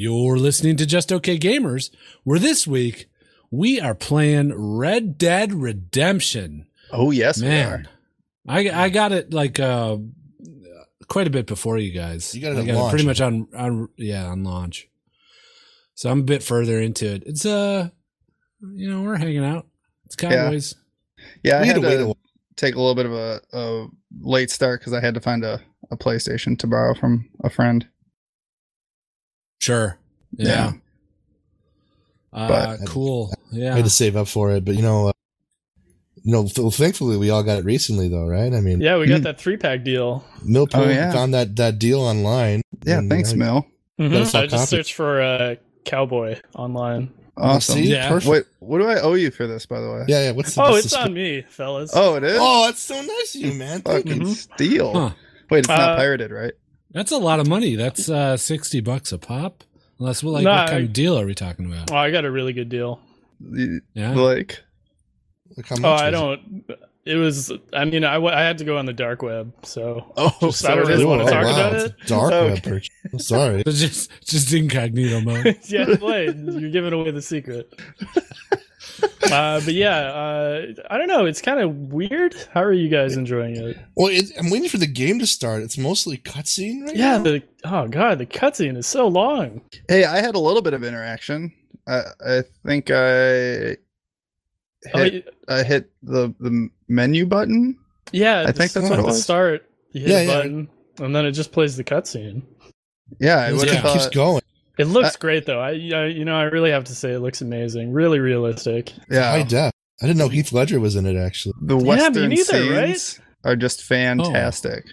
You're listening to Just Okay Gamers, where this week we are playing Red Dead Redemption. Oh, yes, man. We are. I got it like quite a bit before you guys. You got it on launch. Pretty much on launch. So I'm a bit further into it. It's, we're hanging out. It's Cowboys. Yeah, I had to take a little bit of a late start because I had to find a PlayStation to borrow from a friend. Sure. Yeah. Cool. Yeah. I had to save up for it, but thankfully we all got it recently though, right? I mean, yeah, we got that 3-pack deal. Millpool found that deal online. Yeah, and, thanks, Mill. Mm-hmm. I just searched for Cowboy online. Awesome. Yeah. Perfect. Wait, what do I owe you for this, by the way? Yeah, yeah. What's it's on me, fellas. Oh, it is? Oh, that's so nice of you, man. Fucking steal. Huh. Wait, it's not pirated, right? That's a lot of money. That's $60 a pop. Unless we're like, what kind of deal are we talking about? Oh, I got a really good deal. Yeah. Like how much? Oh, I don't. It was. I mean, I had to go on the dark web, so. Oh, I don't really want to talk about it. Dark web purchase. I'm sorry. just incognito mode. Yeah, you're giving away the secret. I don't know. It's kind of weird. How are you guys enjoying it? Well, I'm waiting for the game to start. It's mostly cutscene right now. Yeah. The cutscene is so long. Hey, I had a little bit of interaction. I think I hit the menu button. Yeah. I think that's what it was. Start. You hit a button, and then it just plays the cutscene. Yeah. It keeps going. It looks great, though. I really have to say it looks amazing. Really realistic. Yeah. High def. I didn't know Heath Ledger was in it, actually. The Western scenes are just fantastic. Oh.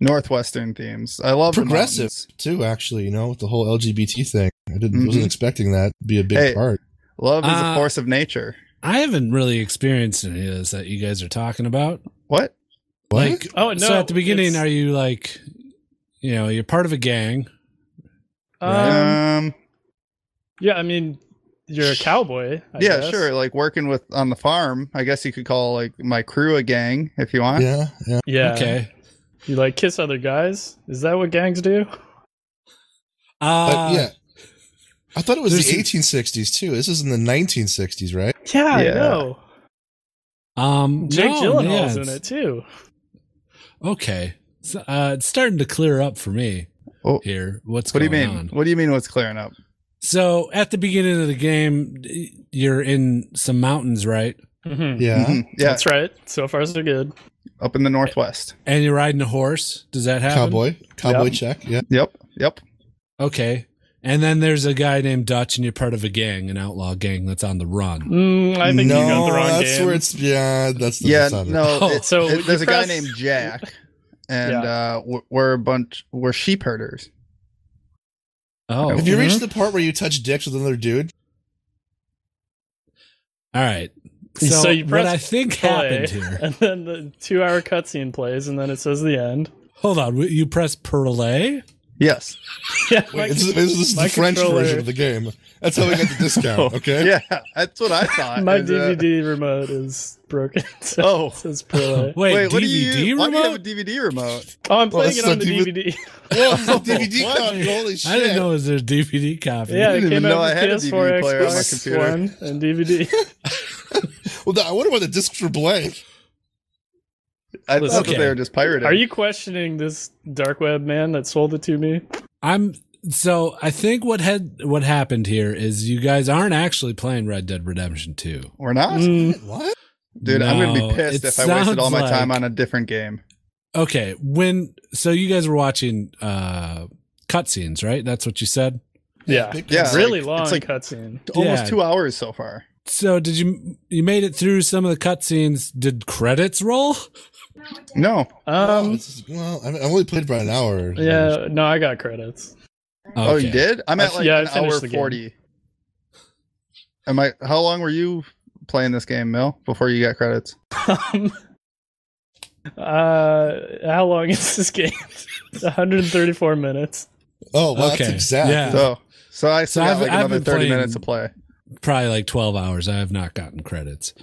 Northwestern themes. I love progressive, too, actually, with the whole LGBT thing. I wasn't expecting that to be a big part. Love is a force of nature. I haven't really experienced any of this that you guys are talking about. What? Like, oh, no. So at the beginning, are you like, you're part of a gang. Right. Yeah, I mean, you're a cowboy. I guess. Sure. Like working on the farm, I guess you could call like my crew a gang if you want. Yeah. Okay. You like kiss other guys? Is that what gangs do? Yeah. I thought it was the 1860s too. This is in the 1960s, right? Yeah. I know. Jake Gyllenhaal's in it too. Okay. So, it's starting to clear up for me. Oh. Here, what's going on? What do you mean? What's clearing up? So at the beginning of the game, you're in some mountains, right? Mm-hmm. Yeah, mm-hmm. Yeah, that's right. So far, so good. Up in the Northwest, and you're riding a horse. Does that happen? Cowboy, yep. Check. Yeah. Yep. Okay, and then there's a guy named Dutch, and you're part of a gang, an outlaw gang that's on the run. I think you got the wrong game. That's where it's. Yeah, that's the no. Oh. There's a guy named Jack. And we're a bunch. We're sheep herders. Oh, have you reached the part where you touch dicks with another dude? All right. So you press what I think happened here, and then the 2-hour cutscene plays, and then it says the end. Hold on, you press play. Yes. Yeah. Wait, this is the French version of the game. That's how we got the discount. Okay. Yeah, that's what I thought. My DVD remote is broken. So it says play. Wait, what DVD remote? Why do you have a DVD remote? Oh, I'm playing it on the DVD. Well, it's a DVD copy. Holy shit! I didn't know it was a DVD copy. Yeah, I didn't even know I had a DVD player on my computer and DVD. Well, I wonder why the discs were blank. I thought that they were just pirated. Are you questioning this dark web man that sold it to me? I think what happened here is you guys aren't actually playing Red Dead Redemption 2. We're not? What? Dude, I'm going to be pissed if I wasted all my time on a different game. Okay, so you guys were watching cutscenes, right? That's what you said? Yeah. It's really long. It's like cutscene. Almost 2 hours so far. So did you made it through some of the cutscenes? Did credits roll? No. I only played about an hour. Yeah. No, I got credits. Okay. Oh, you did? I'm at an hour 40. How long were you playing this game, Mel? Before you got credits? How long is this game? 134 minutes. Oh, well, okay. That's exact. Yeah. So I still have another 30 minutes to play. Probably like 12 hours. I have not gotten credits.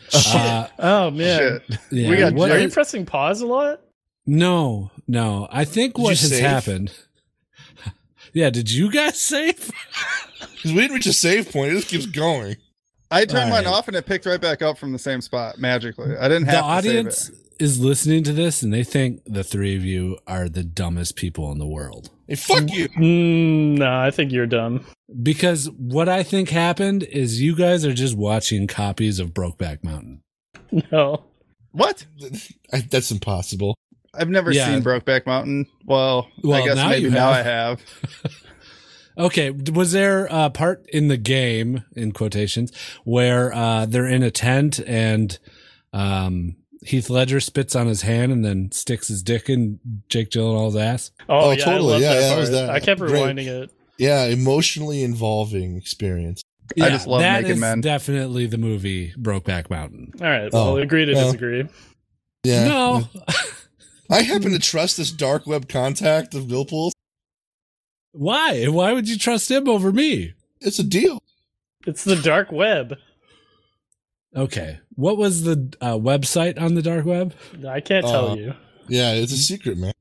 Oh, man. Yeah. Are you pressing pause a lot? No. I think what has happened. Yeah, did you guys save? Because we didn't reach a save point. It just keeps going. I turned mine off and it picked right back up from the same spot magically. I didn't have to save it. The audience is listening to this and they think the three of you are the dumbest people in the world. Hey, fuck you. No, I think you're dumb. Because what I think happened is you guys are just watching copies of Brokeback Mountain. No. What? That's impossible. I've never seen Brokeback Mountain. Well, I guess now maybe now I have. Okay, was there a part in the game, in quotations, where they're in a tent and Heath Ledger spits on his hand and then sticks his dick in Jake Gyllenhaal's ass? Oh, yeah, totally. That was that. I kept rewinding it. Yeah, emotionally involving experience. Yeah, I just love naked men. That is definitely the movie Brokeback Mountain. All right, well, agree to disagree. Yeah. No. I happen to trust this dark web contact of Bill Pools. Why? Why would you trust him over me? It's a deal. It's the dark web. Okay. What was the website on the dark web? I can't tell you. Yeah, it's a secret, man.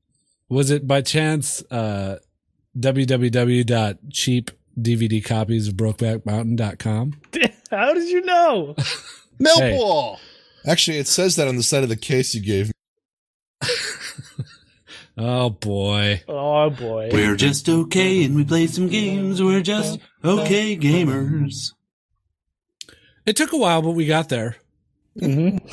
Was it by chance www.cheapdvdcopiesofbrokebackmountain.com? How did you know? Melpwall! Hey. Actually, it says that on the side of the case you gave me. Oh, boy. Oh, boy. We're just okay and we play some games. We're just okay gamers. It took a while, but we got there. Mm-hmm.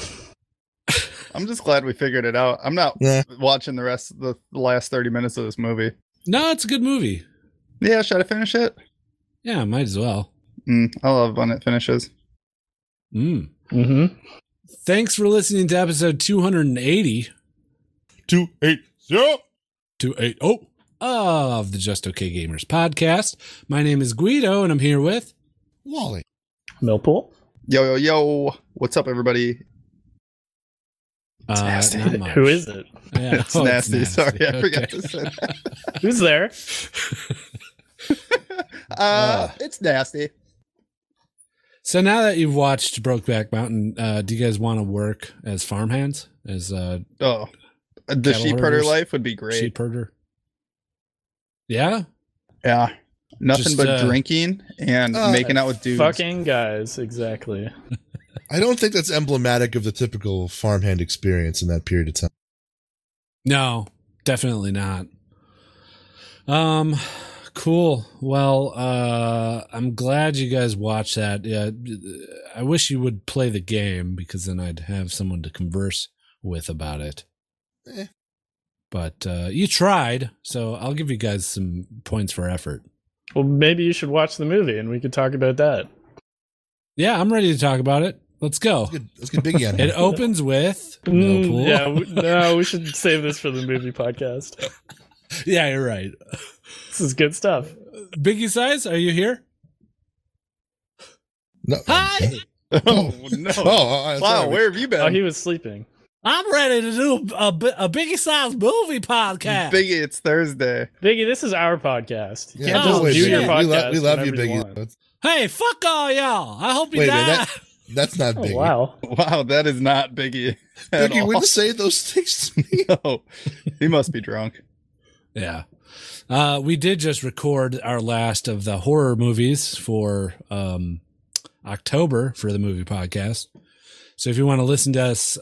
I'm just glad we figured it out. I'm not watching the rest of the last 30 minutes of this movie. No, it's a good movie. Yeah, should I finish it? Yeah, might as well. I love when it finishes. Mm-hmm. Thanks for listening to episode 280. 280 of the Just Okay Gamers podcast. My name is Guido, and I'm here with Wally. Millpool. Yo. What's up, everybody? It's Nasty. Who is it? Yeah. It's Nasty. Sorry, I forgot to say that. Who's there? It's Nasty. So now that you've watched Brokeback Mountain, do you guys want to work as farmhands? As the sheep herder life would be great. Sheep herder. Yeah? Yeah. Nothing but drinking and making out with dudes. Fucking guys, exactly. I don't think that's emblematic of the typical farmhand experience in that period of time. No, definitely not. Cool. Well, I'm glad you guys watched that. Yeah, I wish you would play the game because then I'd have someone to converse with about it. But you tried, so I'll give you guys some points for effort. Well, maybe you should watch the movie and we could talk about that. Yeah, I'm ready to talk about it. Let's go. Let's get Biggie on here. It opens with Millpool. We should save this for the movie podcast. Yeah, you're right. This is good stuff. Biggie Size, are you here? No. Hi! Oh, no. Wow, where have you been? Oh, he was sleeping. I'm ready to do a Biggie Size movie podcast. Biggie, it's Thursday. Biggie, this is our podcast. You can't just do your podcast. We love you, Biggie. Hey, fuck all y'all. I hope you die. That's not Biggie. Oh, wow, that is not Biggie. Biggie wouldn't say those things to me. No. He must be drunk. Yeah. We did just record our last of the horror movies for October for the movie podcast. So if you want to listen to us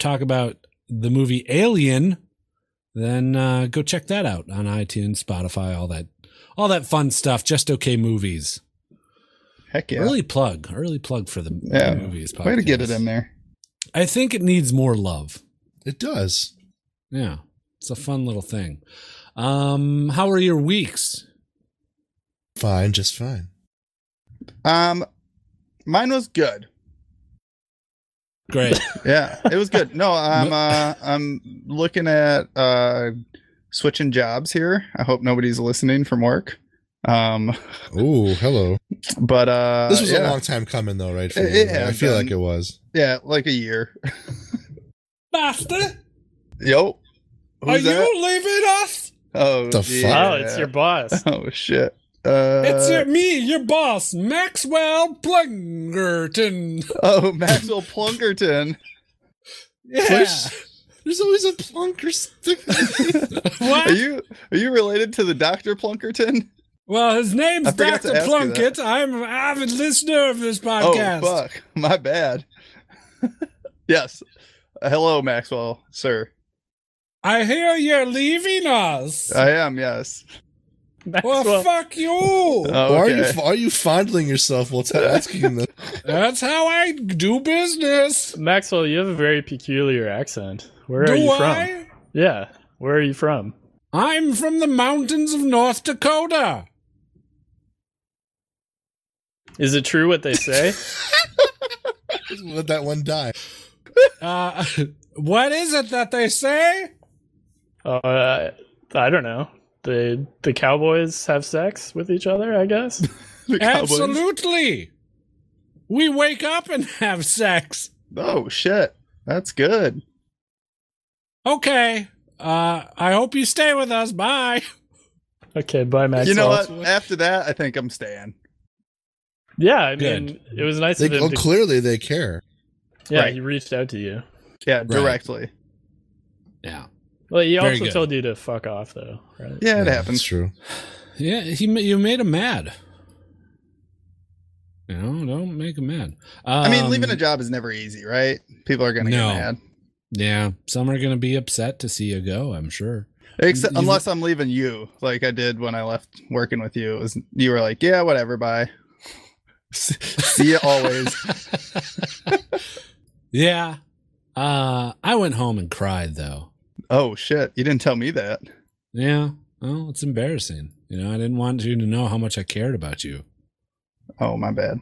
talk about the movie Alien, then go check that out on iTunes, Spotify, all that fun stuff. Just Okay Movies. Heck yeah. Early plug for the movies podcast. Way to get it in there. I think it needs more love. It does. Yeah. It's a fun little thing. How are your weeks? Fine, just fine. Mine was good. Great. Yeah, it was good. No, I'm looking at switching jobs here. I hope nobody's listening from work. Ooh, hello. But this was a long time coming, though, right? For you, right? I feel like it was. Yeah, like a year. Bastard. Yo. Are you leaving us? Oh, the fuck? Oh, it's your boss. Oh shit. It's your boss, Maxwell Plunkerton. Oh, Maxwell Plunkerton. Yeah. There's always a Plunker. What? Are you related to the Doctor Plunkett? Well, his name's Doctor Plunkett. I'm an avid listener of this podcast. Oh, fuck. My bad. Yes. Hello, Maxwell, sir. I hear you're leaving us. I am, yes. Maxwell. Well, fuck you. Oh, okay. Are you fondling yourself while asking them? That's how I do business. Maxwell, you have a very peculiar accent. Where are you from? Yeah. Where are you from? I'm from the mountains of North Dakota. Is it true what they say? Let that one die. What is it that they say? I don't know. The cowboys have sex with each other, I guess? Absolutely. We wake up and have sex. Oh, shit. That's good. Okay. I hope you stay with us. Bye. Okay, bye, Max. You know what? After that, I think I'm staying. Yeah, I mean, good. It was nice of him. Well, clearly they care. Yeah, right. He reached out to you. Yeah, directly. Right. Yeah. Well, he also told you to fuck off, though, right? Yeah, it happens. That's true. Yeah, you made him mad. You know, don't make him mad. I mean, leaving a job is never easy, right? People are going to get mad. Yeah, some are going to be upset to see you go, I'm sure. Unless I'm leaving you, like I did when I left working with you. You were like, yeah, whatever, bye. See you always. Yeah. I went home and cried, though. Oh, shit. You didn't tell me that. Yeah. Well, it's embarrassing. You know, I didn't want you to know how much I cared about you. Oh, my bad.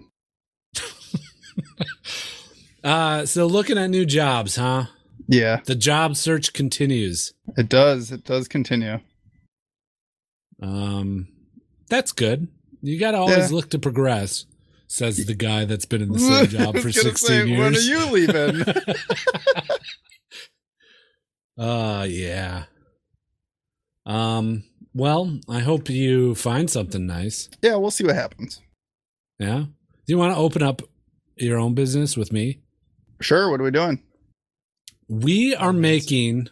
So looking at new jobs, huh? Yeah. The job search continues. It does. It does continue. That's good. You got to always look to progress, says the guy that's been in the same job for 16 years. When are you leaving? Yeah. Well, I hope you find something nice. Yeah, we'll see what happens. Yeah? Do you want to open up your own business with me? Sure. What are we doing? We are making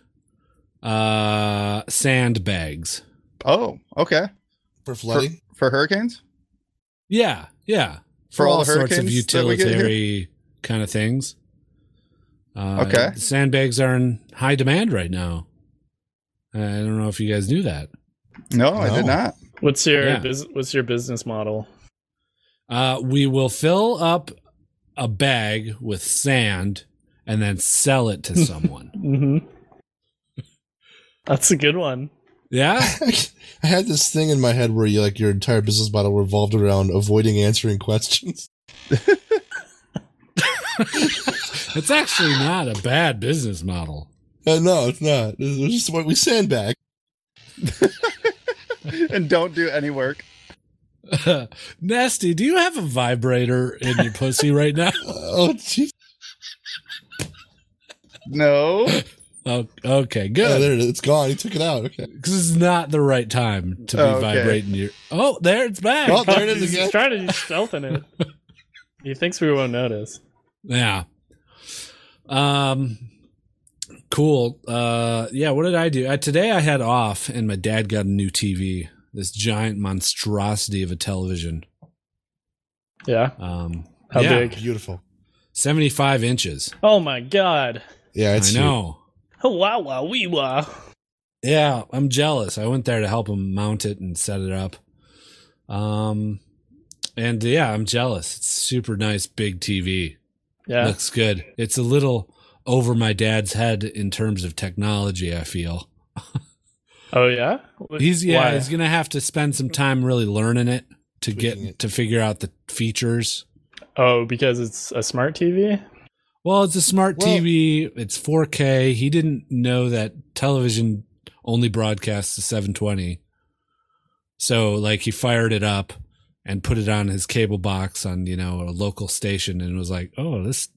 sandbags. Oh, okay. For flooding? For hurricanes? Yeah, yeah. For all sorts of utilitarian kind of things. Okay. Sandbags are in high demand right now. I don't know if you guys knew that. No, I did not. What's your business model? We will fill up a bag with sand and then sell it to someone. Mm-hmm. That's a good one. Yeah? I had this thing in my head where you your entire business model revolved around avoiding answering questions. It's actually not a bad business model. No, it's not. It's just what we sandbag. And don't do any work. Nasty, do you have a vibrator in your pussy right now? Oh, jeez. No. Oh, okay, good. Oh, there it is. It's gone. He took it out. Okay, because it's not the right time to be vibrating your. Oh, there it's back. Oh, there it is again. He's trying to do stealth in it. He thinks we won't notice. Yeah. Cool. Yeah. What did I do? Today I had off, and my dad got a new TV. This giant monstrosity of a television. Yeah. How big? Beautiful. 75 inches. Oh my god. Yeah, it's I know. Wow, wow, wee, wow. Yeah, I'm jealous. I went there to help him mount it and set it up. And yeah, I'm jealous. It's super nice, big TV. Yeah, looks good. It's a little over my dad's head in terms of technology, I feel. Oh yeah, he's gonna have to spend some time really learning it to to figure out the features. Oh, because it's a smart TV? Well, it's a smart TV. It's 4K. He didn't know that television only broadcasts to 720. So, he fired it up and put it on his cable box on, a local station and was like, oh, this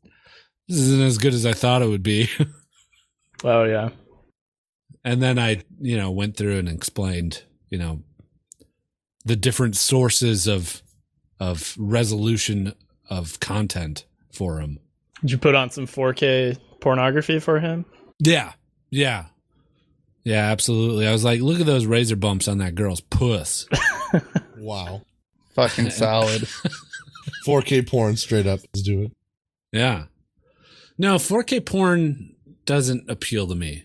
isn't as good as I thought it would be. Oh, yeah. And then I, went through and explained, the different sources of resolution of content for him. Did you put on some 4K pornography for him? Yeah, absolutely. I was like, look at those razor bumps on that girl's puss. Wow. Fucking solid. 4K porn straight up. Let's do it. Yeah. No, 4K porn doesn't appeal to me.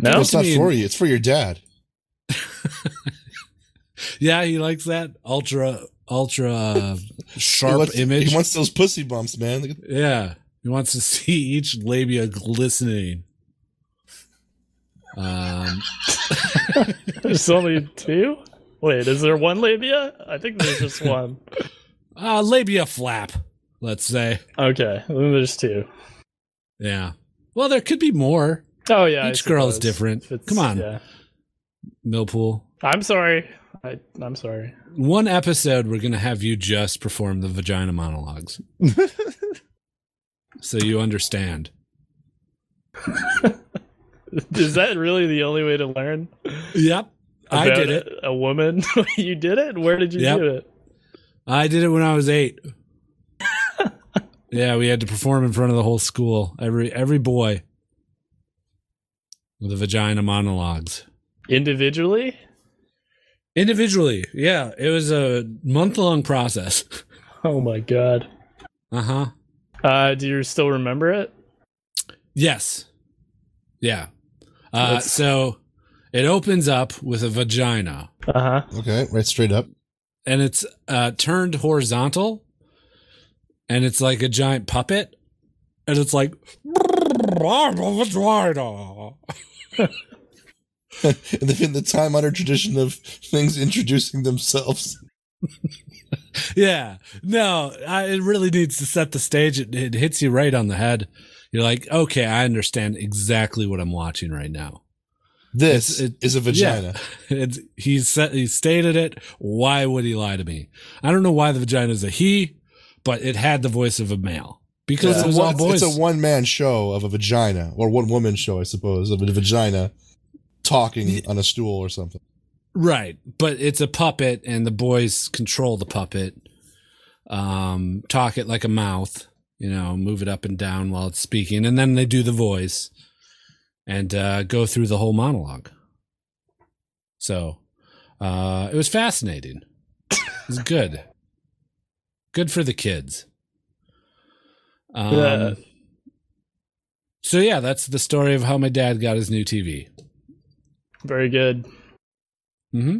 No, it's not for you. It's for your dad. Yeah, he likes that ultra sharp image. He wants those pussy bumps, man. Yeah. He wants to see each labia glistening. There's only two? Wait, is there one labia? I think there's just one. Labia flap, let's say. Okay, then there's two. Yeah. Well, there could be more. Oh, yeah. Each girl is different. Come on, yeah. Millpool. I'm sorry. I'm sorry. One episode, we're going to have you just perform the vagina monologues. So you understand. Is that really the only way to learn? Yep. I did it. A woman? You did it? Where did you do it? I did it when I was 8. Yeah, we had to perform in front of the whole school. Every boy. The vagina monologues. Individually? Individually, yeah. It was a month-long process. Oh, my God. Uh-huh. Do you still remember it? Yes. Yeah. So it opens up with a vagina. Uh-huh. Okay, right straight up. And it's turned horizontal, and it's like a giant puppet, and it's like... In the time-honored tradition of things introducing themselves. Yeah. No, it really needs to set the stage. It hits you right on the head. You're like, okay, I understand exactly what I'm watching right now. This is a vagina. Yeah, he stated it. Why would he lie to me? I don't know why the vagina is a he, but it had the voice of a male. Because it was all boys. It's a one-man show of a vagina, or one-woman show, I suppose, of a vagina. Talking on a stool or something. Right. But it's a puppet, and the boys control the puppet. Talk it like a mouth, move it up and down while it's speaking. And then they do the voice and go through the whole monologue. So it was fascinating. It was good. Good for the kids. So, yeah, that's the story of how my dad got his new TV. Very good. Mm-hmm.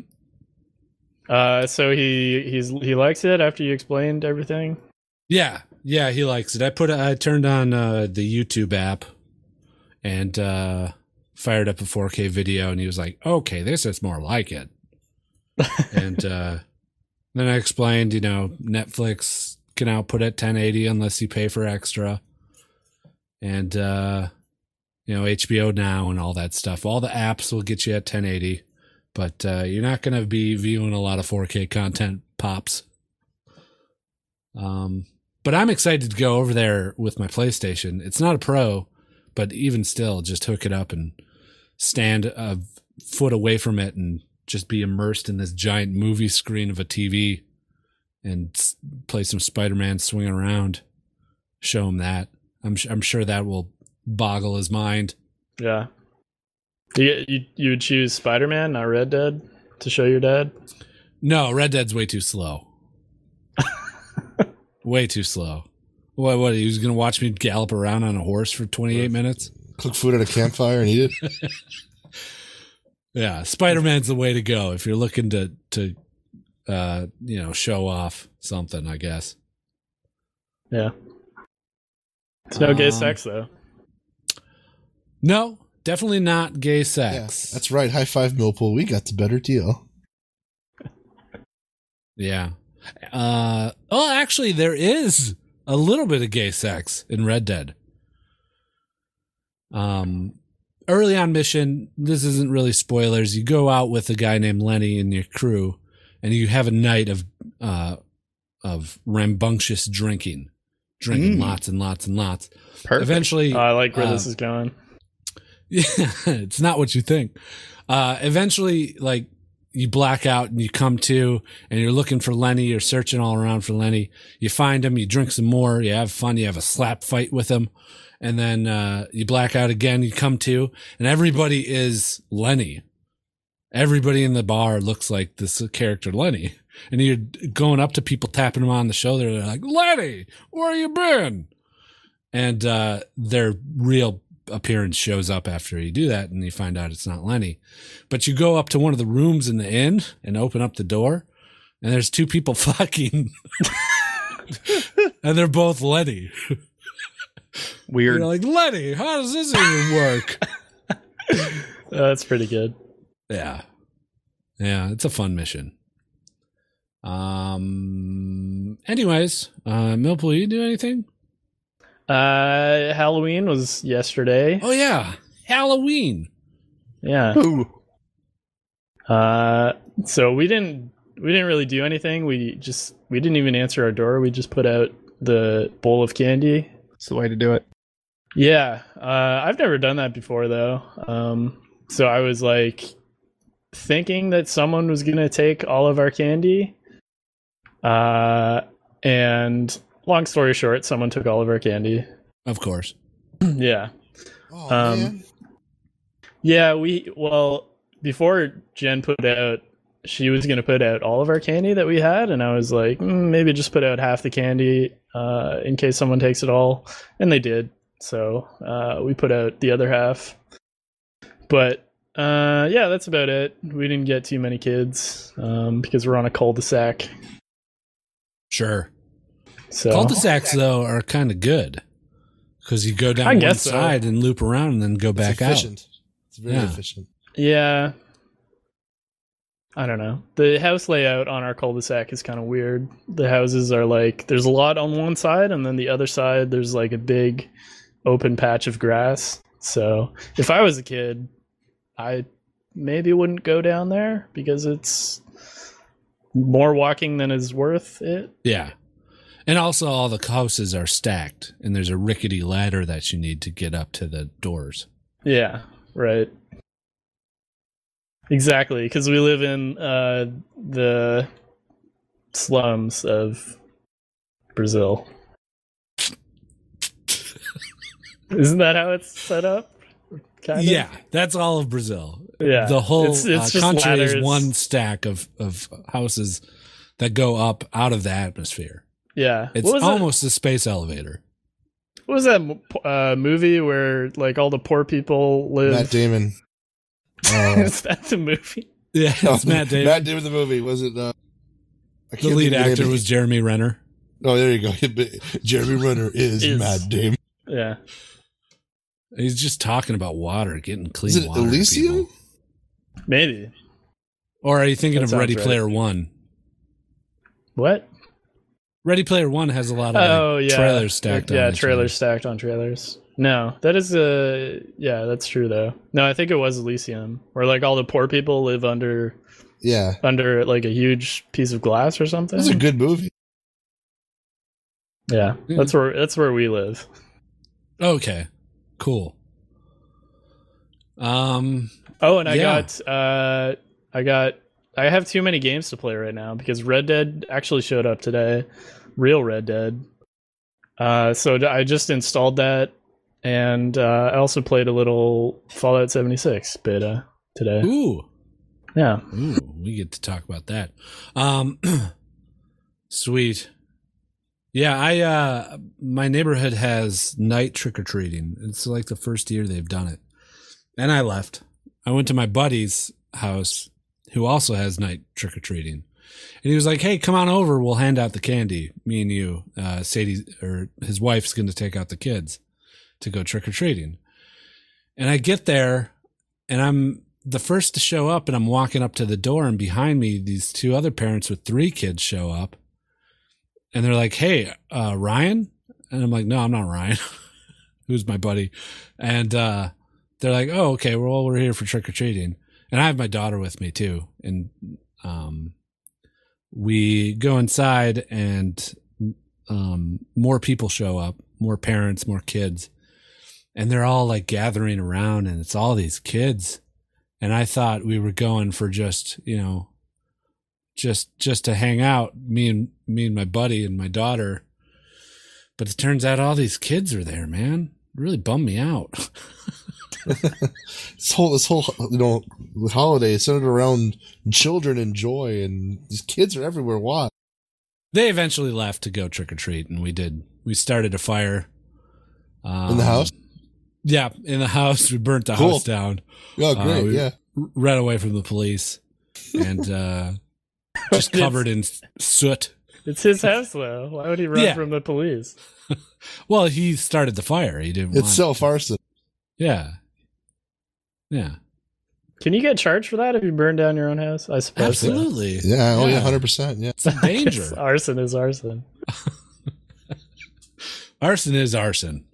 So he likes it after you explained everything? Yeah, he likes it. I turned on the YouTube app and fired up a 4K video, and he was like, okay, this is more like it. And then I explained, Netflix can output at 1080 unless you pay for extra. And... HBO Now and all that stuff. All the apps will get you at 1080, but you're not going to be viewing a lot of 4K content pops. But I'm excited to go over there with my PlayStation. It's not a Pro, but even still, just hook it up and stand a foot away from it and just be immersed in this giant movie screen of a TV and play some Spider-Man, swing around, show him that. I'm sure that will... boggle his mind. Yeah. You would choose Spider-Man, not Red Dead, to show your dad? No, Red Dead's way too slow. Way too slow. What, he was going to watch me gallop around on a horse for 28 minutes? Cook food at a campfire and eat it? Yeah, Spider-Man's the way to go if you're looking to show off something, I guess. Yeah. It's no gay sex, though. No, definitely not gay sex. Yeah, that's right. High five, Millpool. We got the better deal. Yeah. Actually, there is a little bit of gay sex in Red Dead. Early on mission, this isn't really spoilers. You go out with a guy named Lenny and your crew, and you have a night of rambunctious drinking. Lots and lots and lots. Perfect. Eventually, I like where this is going. Yeah, it's not what you think. Eventually, like, you black out and you come to, and you're looking for Lenny. You're searching all around for Lenny. You find him. You drink some more. You have fun. You have a slap fight with him. And then you black out again. You come to, and everybody is Lenny. everybody in the bar looks like this character Lenny. And you're going up to people, tapping them on the shoulder. They're like, Lenny, where you been? And their real appearance shows up after you do that, and you find out it's not Lenny. But you go up to one of the rooms in the inn and open up the door, and there's two people fucking. And they're both Lenny. Weird. You're like, Lenny, how does this even work? That's pretty good. Yeah. Yeah, it's a fun mission. Anyways, Millpool, you do anything? Halloween was yesterday. Oh yeah, Halloween. Yeah. Ooh. So we didn't really do anything. We didn't even answer our door. We just put out the bowl of candy. It's the way to do it. Yeah. I've never done that before though. So I was like thinking that someone was gonna take all of our candy. And long story short, someone took all of our candy. Of course. Yeah. Oh, man. Yeah, before Jen put out, she was going to put out all of our candy that we had. And I was like, maybe just put out half the candy in case someone takes it all. And they did. So we put out the other half. But yeah, that's about it. We didn't get too many kids because we're on a cul-de-sac. Sure. So cul-de-sacs though are kind of good because you go down one side and loop around and then go back out. It's very efficient. Yeah. I don't know. The house layout on our cul-de-sac is kind of weird. The houses are like, there's a lot on one side and then the other side, there's like a big open patch of grass. So if I was a kid, I maybe wouldn't go down there because it's more walking than is worth it. Yeah. And also all the houses are stacked and there's a rickety ladder that you need to get up to the doors. Yeah, right. Exactly, because we live in the slums of Brazil. Isn't that how it's set up? Kind of? Yeah, that's all of Brazil. Yeah, the whole it's country ladders. Is one stack of houses that go up out of the atmosphere. Yeah, it's almost a space elevator. What was that movie where like all the poor people live? Matt Damon. Is that the movie? Yeah, it's Matt Damon. Matt Damon the movie. Was it? The lead actor was Jeremy Renner. Oh, there you go. Jeremy Renner is Matt Damon. Yeah. He's just talking about water, getting clean water. Is it water, Elysium? People. Maybe. Or are you thinking of Ready Player One? What? Ready Player One has a lot of trailers stacked on. Yeah, trailers stacked on trailers. No, that is that's true though. No, I think it was Elysium, where like all the poor people live under like a huge piece of glass or something. That's a good movie. Yeah, yeah. That's where we live. Okay. Cool. I have too many games to play right now because Red Dead actually showed up today. Real Red Dead. So I just installed that and I also played a little Fallout 76 beta today. Ooh. Yeah. Ooh, we get to talk about that. Sweet. Yeah, my neighborhood has night trick-or-treating. It's like the first year they've done it. And I left. I went to my buddy's house, who also has night trick-or-treating. And he was like, hey, come on over. We'll hand out the candy, me and you. Sadie, or his wife's going to take out the kids to go trick-or-treating. And I get there, and I'm the first to show up, and I'm walking up to the door, and behind me, these two other parents with three kids show up. And they're like, hey, Ryan? And I'm like, no, I'm not Ryan. Who's my buddy? And they're like, oh, okay, well, we're here for trick-or-treating. And I have my daughter with me, too. And we go inside, and more people show up, more parents, more kids. And they're all, like, gathering around, and it's all these kids. And I thought we were going for just, you know, just to hang out, me and my buddy and my daughter. But it turns out all these kids are there, man. It really bummed me out. This whole holiday is centered around children and joy, and these kids are everywhere. Why? They eventually left to go trick or treat, and we did. We started a fire in the house. Yeah, in the house. We burnt the house down. Oh, great! Yeah, ran away from the police and just covered in soot. It's his house, though. Why would he run from the police? Well, he started the fire. He didn't. It's self-arson. Yeah. Yeah. Can you get charged for that if you burn down your own house? I suppose. Absolutely. So. Yeah. Oh, yeah. 100%. Yeah. It's a danger. Arson is arson. Arson is arson.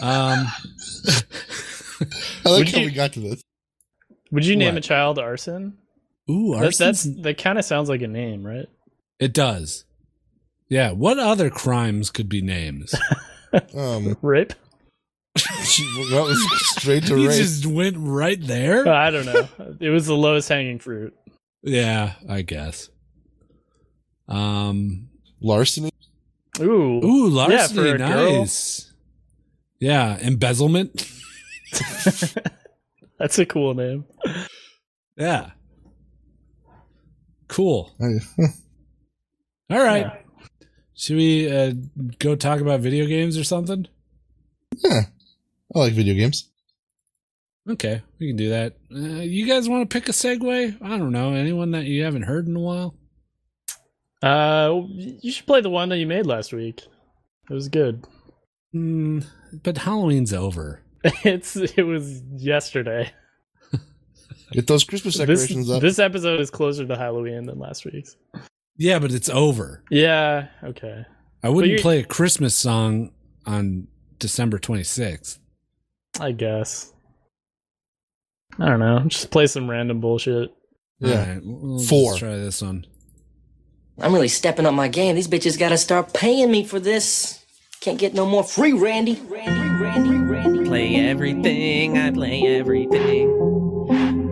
I like how we got to this. Would you name a child Arson? Ooh, Arson. That kind of sounds like a name, right? It does. Yeah. What other crimes could be names? Rape? That was straight to rape. You just went right there? I don't know. It was the lowest hanging fruit. Yeah, I guess. Larceny? Ooh, larceny. Yeah, nice. Girl. Yeah, embezzlement. That's a cool name. Yeah. Cool. All right. Yeah. Should we go talk about video games or something? Yeah. I like video games. Okay. We can do that. You guys want to pick a segue? I don't know. Anyone that you haven't heard in a while? You should play the one that you made last week. It was good. But Halloween's over. It was yesterday. Get those Christmas decorations up. This episode is closer to Halloween than last week's. Yeah, but it's over. Yeah, okay. I wouldn't play a Christmas song on December 26th. I guess. I don't know. Just play some random bullshit. Yeah. All right, let's try this one. I'm really stepping up my game. These bitches gotta start paying me for this. Can't get no more free Randy. Play everything. I play everything.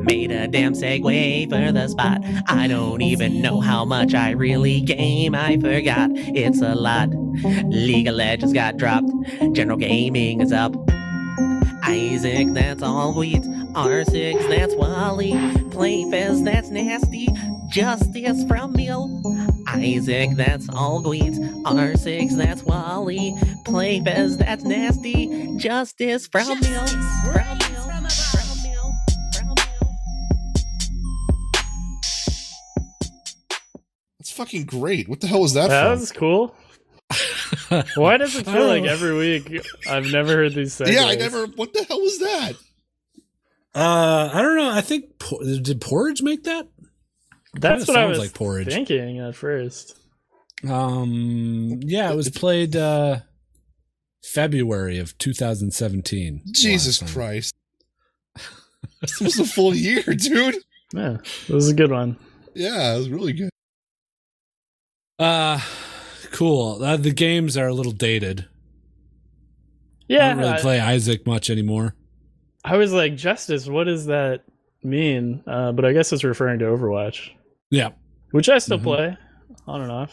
Made a damn segue for the spot. I don't even know how much I really game. I forgot. It's a lot. League of Legends got dropped. General gaming is up. Isaac, that's all weeds. R6, that's Wally. Playfest, that's Nasty. Justice from Mill. Isaac, that's all weeds. R6, that's Wally. Playfest, that's Nasty. Justice from Mill. Fucking great. What the hell was that? That was cool. Why does it feel like every week I've never heard these segues? Yeah, I never. What the hell was that? I don't know. I think did Porridge make that? That's what I was like Porridge. Thinking at first. Yeah, it was played February of 2017. Jesus Christ! This was a full year, dude. Yeah, it was a good one. Yeah, it was really good. Cool. The games are a little dated. Yeah. I don't really play Isaac much anymore. I was like, Justice, what does that mean? But I guess it's referring to Overwatch. Yeah. Which I still play on and off.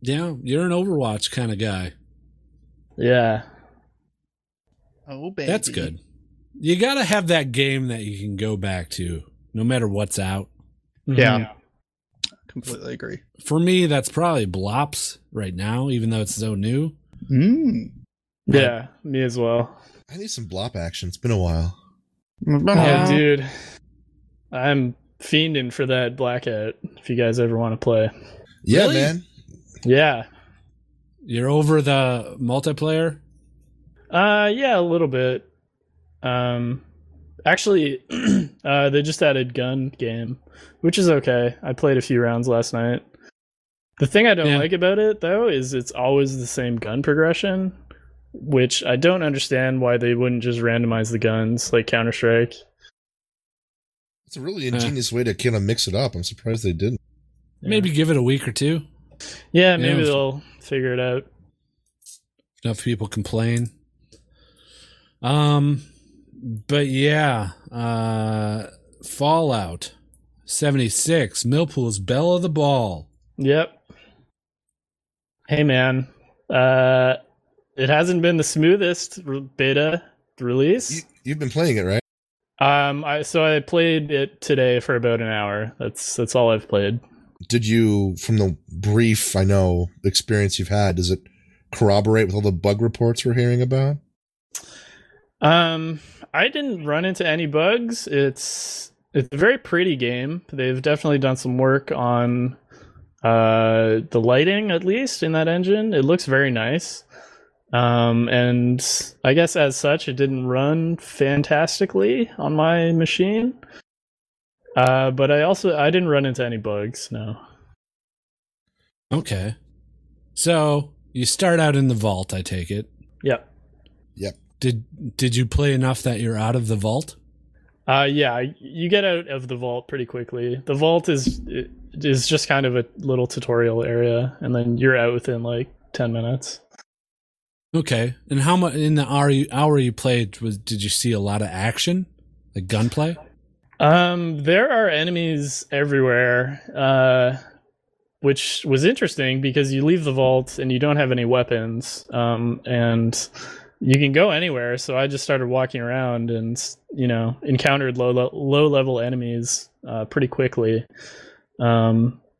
Yeah, you're an Overwatch kind of guy. Yeah. Oh, baby. That's good. You gotta have that game that you can go back to, no matter what's out. Yeah. Mm-hmm. Completely agree. For me, that's probably Blops right now, even though it's so new. Yeah, me as well. I need some Blop action. It's been a while. Oh, dude. I'm fiending for that Blackout if you guys ever want to play. Yeah, really? Man. Yeah. You're over the multiplayer? Yeah, a little bit. Actually, they just added gun game, which is okay. I played a few rounds last night. The thing I don't like about it, though, is it's always the same gun progression, which I don't understand why they wouldn't just randomize the guns like Counter-Strike. It's a really ingenious way to kind of mix it up. I'm surprised they didn't. Yeah. Maybe give it a week or two. Yeah, maybe they'll figure it out. Enough people complain. But yeah, Fallout 76, Millpool's Bell of the Ball. Yep. Hey, man. It hasn't been the smoothest beta release. You've been playing it, right? I played it today for about an hour. That's all I've played. Did you, from the brief, I know, experience you've had, does it corroborate with all the bug reports we're hearing about? I didn't run into any bugs. It's a very pretty game. They've definitely done some work on the lighting, at least, in that engine. It looks very nice. And I guess as such, it didn't run fantastically on my machine. But I didn't run into any bugs, no. Okay. So you start out in the vault, I take it. Yep. Did you play enough that you're out of the vault? Yeah, you get out of the vault pretty quickly. The vault is just kind of a little tutorial area, and then you're out within like 10 minutes. Okay. And how much in the hour you played did you see a lot of action? Like gunplay? There are enemies everywhere, which was interesting because you leave the vault and you don't have any weapons, and you can go anywhere. So I just started walking around and, encountered low level enemies, pretty quickly. Definitely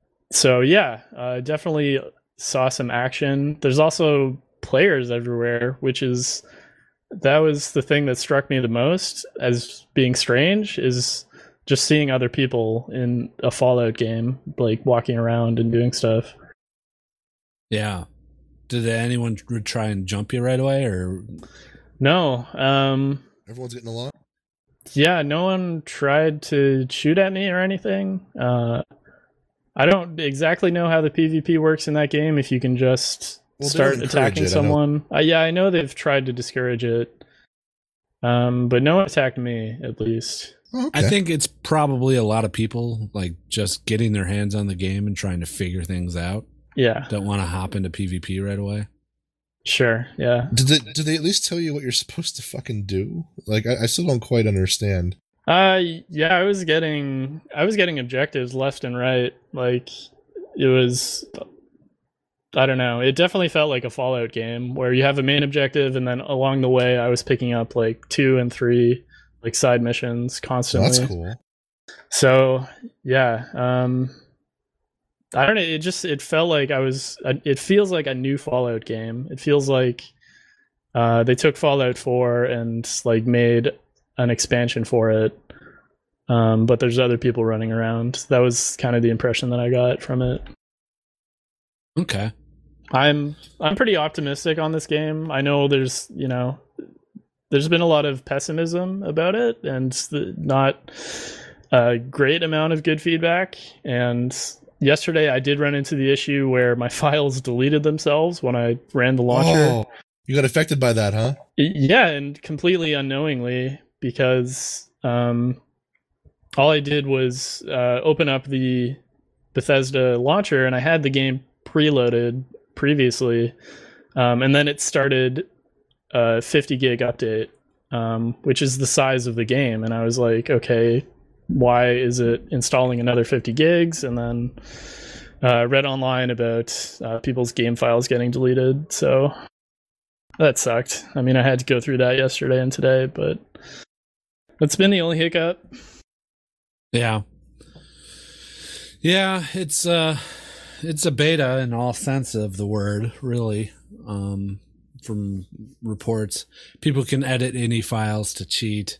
saw some action. There's also players everywhere, that was the thing that struck me the most as being strange, is just seeing other people in a Fallout game, like walking around and doing stuff. Yeah. Did anyone try and jump you right away, or? No. Everyone's getting along? Yeah, no one tried to shoot at me or anything. I don't exactly know how the PvP works in that game, if you can just start attacking someone. I know they've tried to discourage it, but no one attacked me, at least. Oh, okay. I think it's probably a lot of people like just getting their hands on the game and trying to figure things out. Yeah, don't want to hop into PvP right away. Sure. Yeah. Do they at least tell you what you're supposed to fucking do? Like, I still don't quite understand. Yeah, I was getting objectives left and right. Like, it was. I don't know. It definitely felt like a Fallout game where you have a main objective, and then along the way, I was picking up like 2 and 3 like side missions constantly. Well, that's cool. So yeah, I don't know. It felt like It feels like a new Fallout game. It feels like they took Fallout 4 and like made an expansion for it, but there's other people running around. That was kind of the impression that I got from it. Okay. I'm pretty optimistic on this game. I know there's been a lot of pessimism about it, and not a great amount of good feedback. And yesterday I did run into the issue where my files deleted themselves when I ran the launcher. Oh, you got affected by that, huh? Yeah, and completely unknowingly, because all I did was open up the Bethesda launcher, and I had the game preloaded previously, and then it started a 50 gig update, which is the size of the game, and I was like, okay, why is it installing another 50 gigs? And then read online about people's game files getting deleted, so that sucked. I mean, I had to go through that yesterday and today, but that's been the only hiccup. Yeah, it's a beta in all sense of the word, really. From reports, people can edit any files to cheat,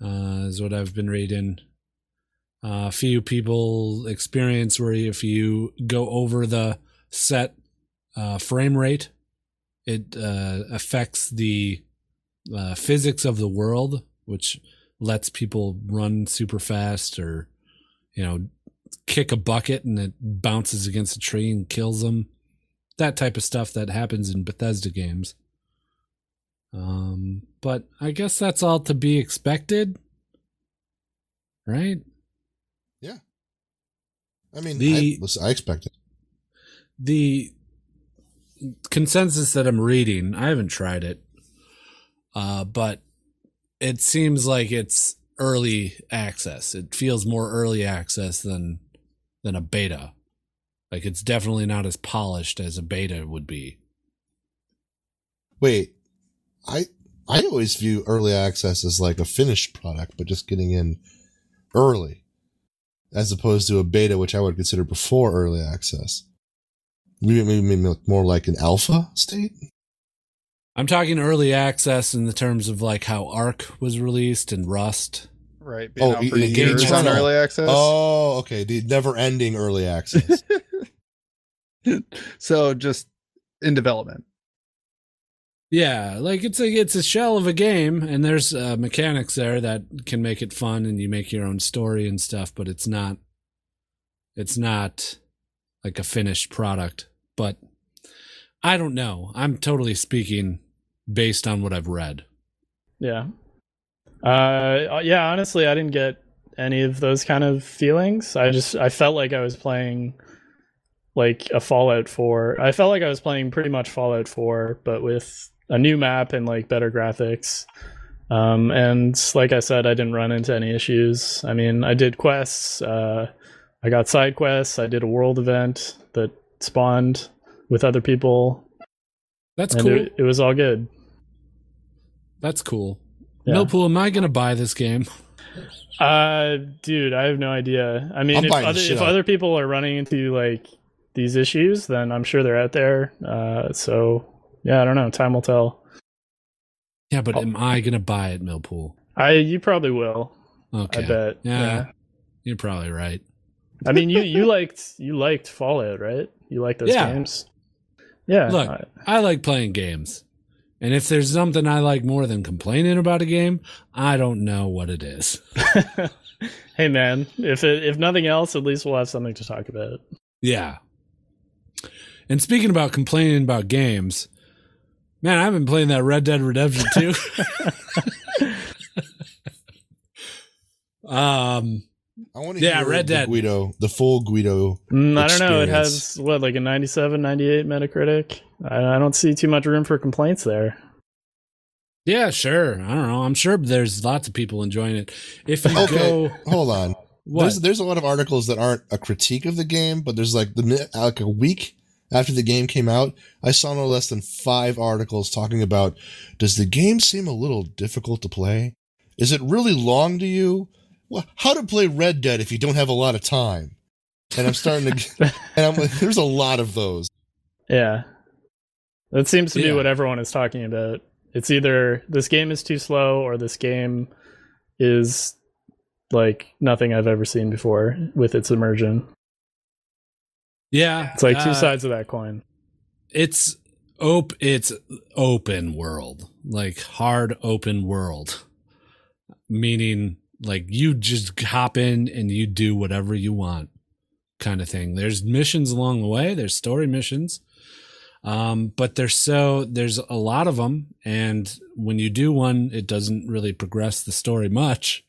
is what I've been reading. Few people experience where if you go over the set frame rate, it affects the physics of the world, which lets people run super fast or, kick a bucket and it bounces against a tree and kills them. That type of stuff that happens in Bethesda games. But I guess that's all to be expected, right? Yeah. I mean, I expect it. The consensus that I'm reading, I haven't tried it, but it seems like it's early access. It feels more early access than a beta. Like, it's definitely not as polished as a beta would be. Wait, I I always view early access as like a finished product, but just getting in early, as opposed to a beta, which I would consider before early access. Maybe more like an alpha state. I'm talking early access in the terms of like how Ark was released and Rust. Right. Being out for years on early access. Oh, okay. The never-ending early access. So just in development. Yeah, like it's a shell of a game, and there's mechanics there that can make it fun, and you make your own story and stuff. But it's not like a finished product. But I don't know. I'm totally speaking based on what I've read. Yeah. Yeah. Honestly, I didn't get any of those kind of feelings. I felt like I was playing like a Fallout 4. I felt like I was playing pretty much Fallout 4, but with a new map and like better graphics. And like I said, I didn't run into any issues. I mean, I did quests. I got side quests. I did a world event that spawned with other people. That's cool. It was all good. That's cool. Yeah. Millpool, am I going to buy this game? Dude, I have no idea. I mean, if other people are running into like these issues, then I'm sure they're out there. So yeah, I don't know. Time will tell. Yeah, but am I going to buy it, Millpool? You probably will. Okay. I bet. Yeah. You're probably right. I mean, you liked Fallout, right? You like those games? Yeah. Look, I like playing games. And if there's something I like more than complaining about a game, I don't know what it is. Hey, man, if nothing else, at least we'll have something to talk about. Yeah. And speaking about complaining about games, man, I've been playing that Red Dead Redemption 2. I want to hear Red Dead. Guido, the full Guido experience. I don't know. It has, what, like a 97, 98 Metacritic? I don't see too much room for complaints there. Yeah, sure. I don't know. I'm sure there's lots of people enjoying it. If you go... Hold on. There's a lot of articles that aren't a critique of the game, but there's like a week after the game came out, I saw no less than 5 articles talking about, does the game seem a little difficult to play? Is it really long to you? Well, how to play Red Dead if you don't have a lot of time? And I'm starting to, and I'm like, there's a lot of those. Yeah, that seems to be what everyone is talking about. It's either this game is too slow, or this game is like nothing I've ever seen before with its immersion. Yeah, it's like two sides of that coin. It's open world, like hard open world, meaning, like, you just hop in and you do whatever you want kind of thing. There's missions along the way. There's story missions. But there's a lot of them. And when you do one, it doesn't really progress the story much.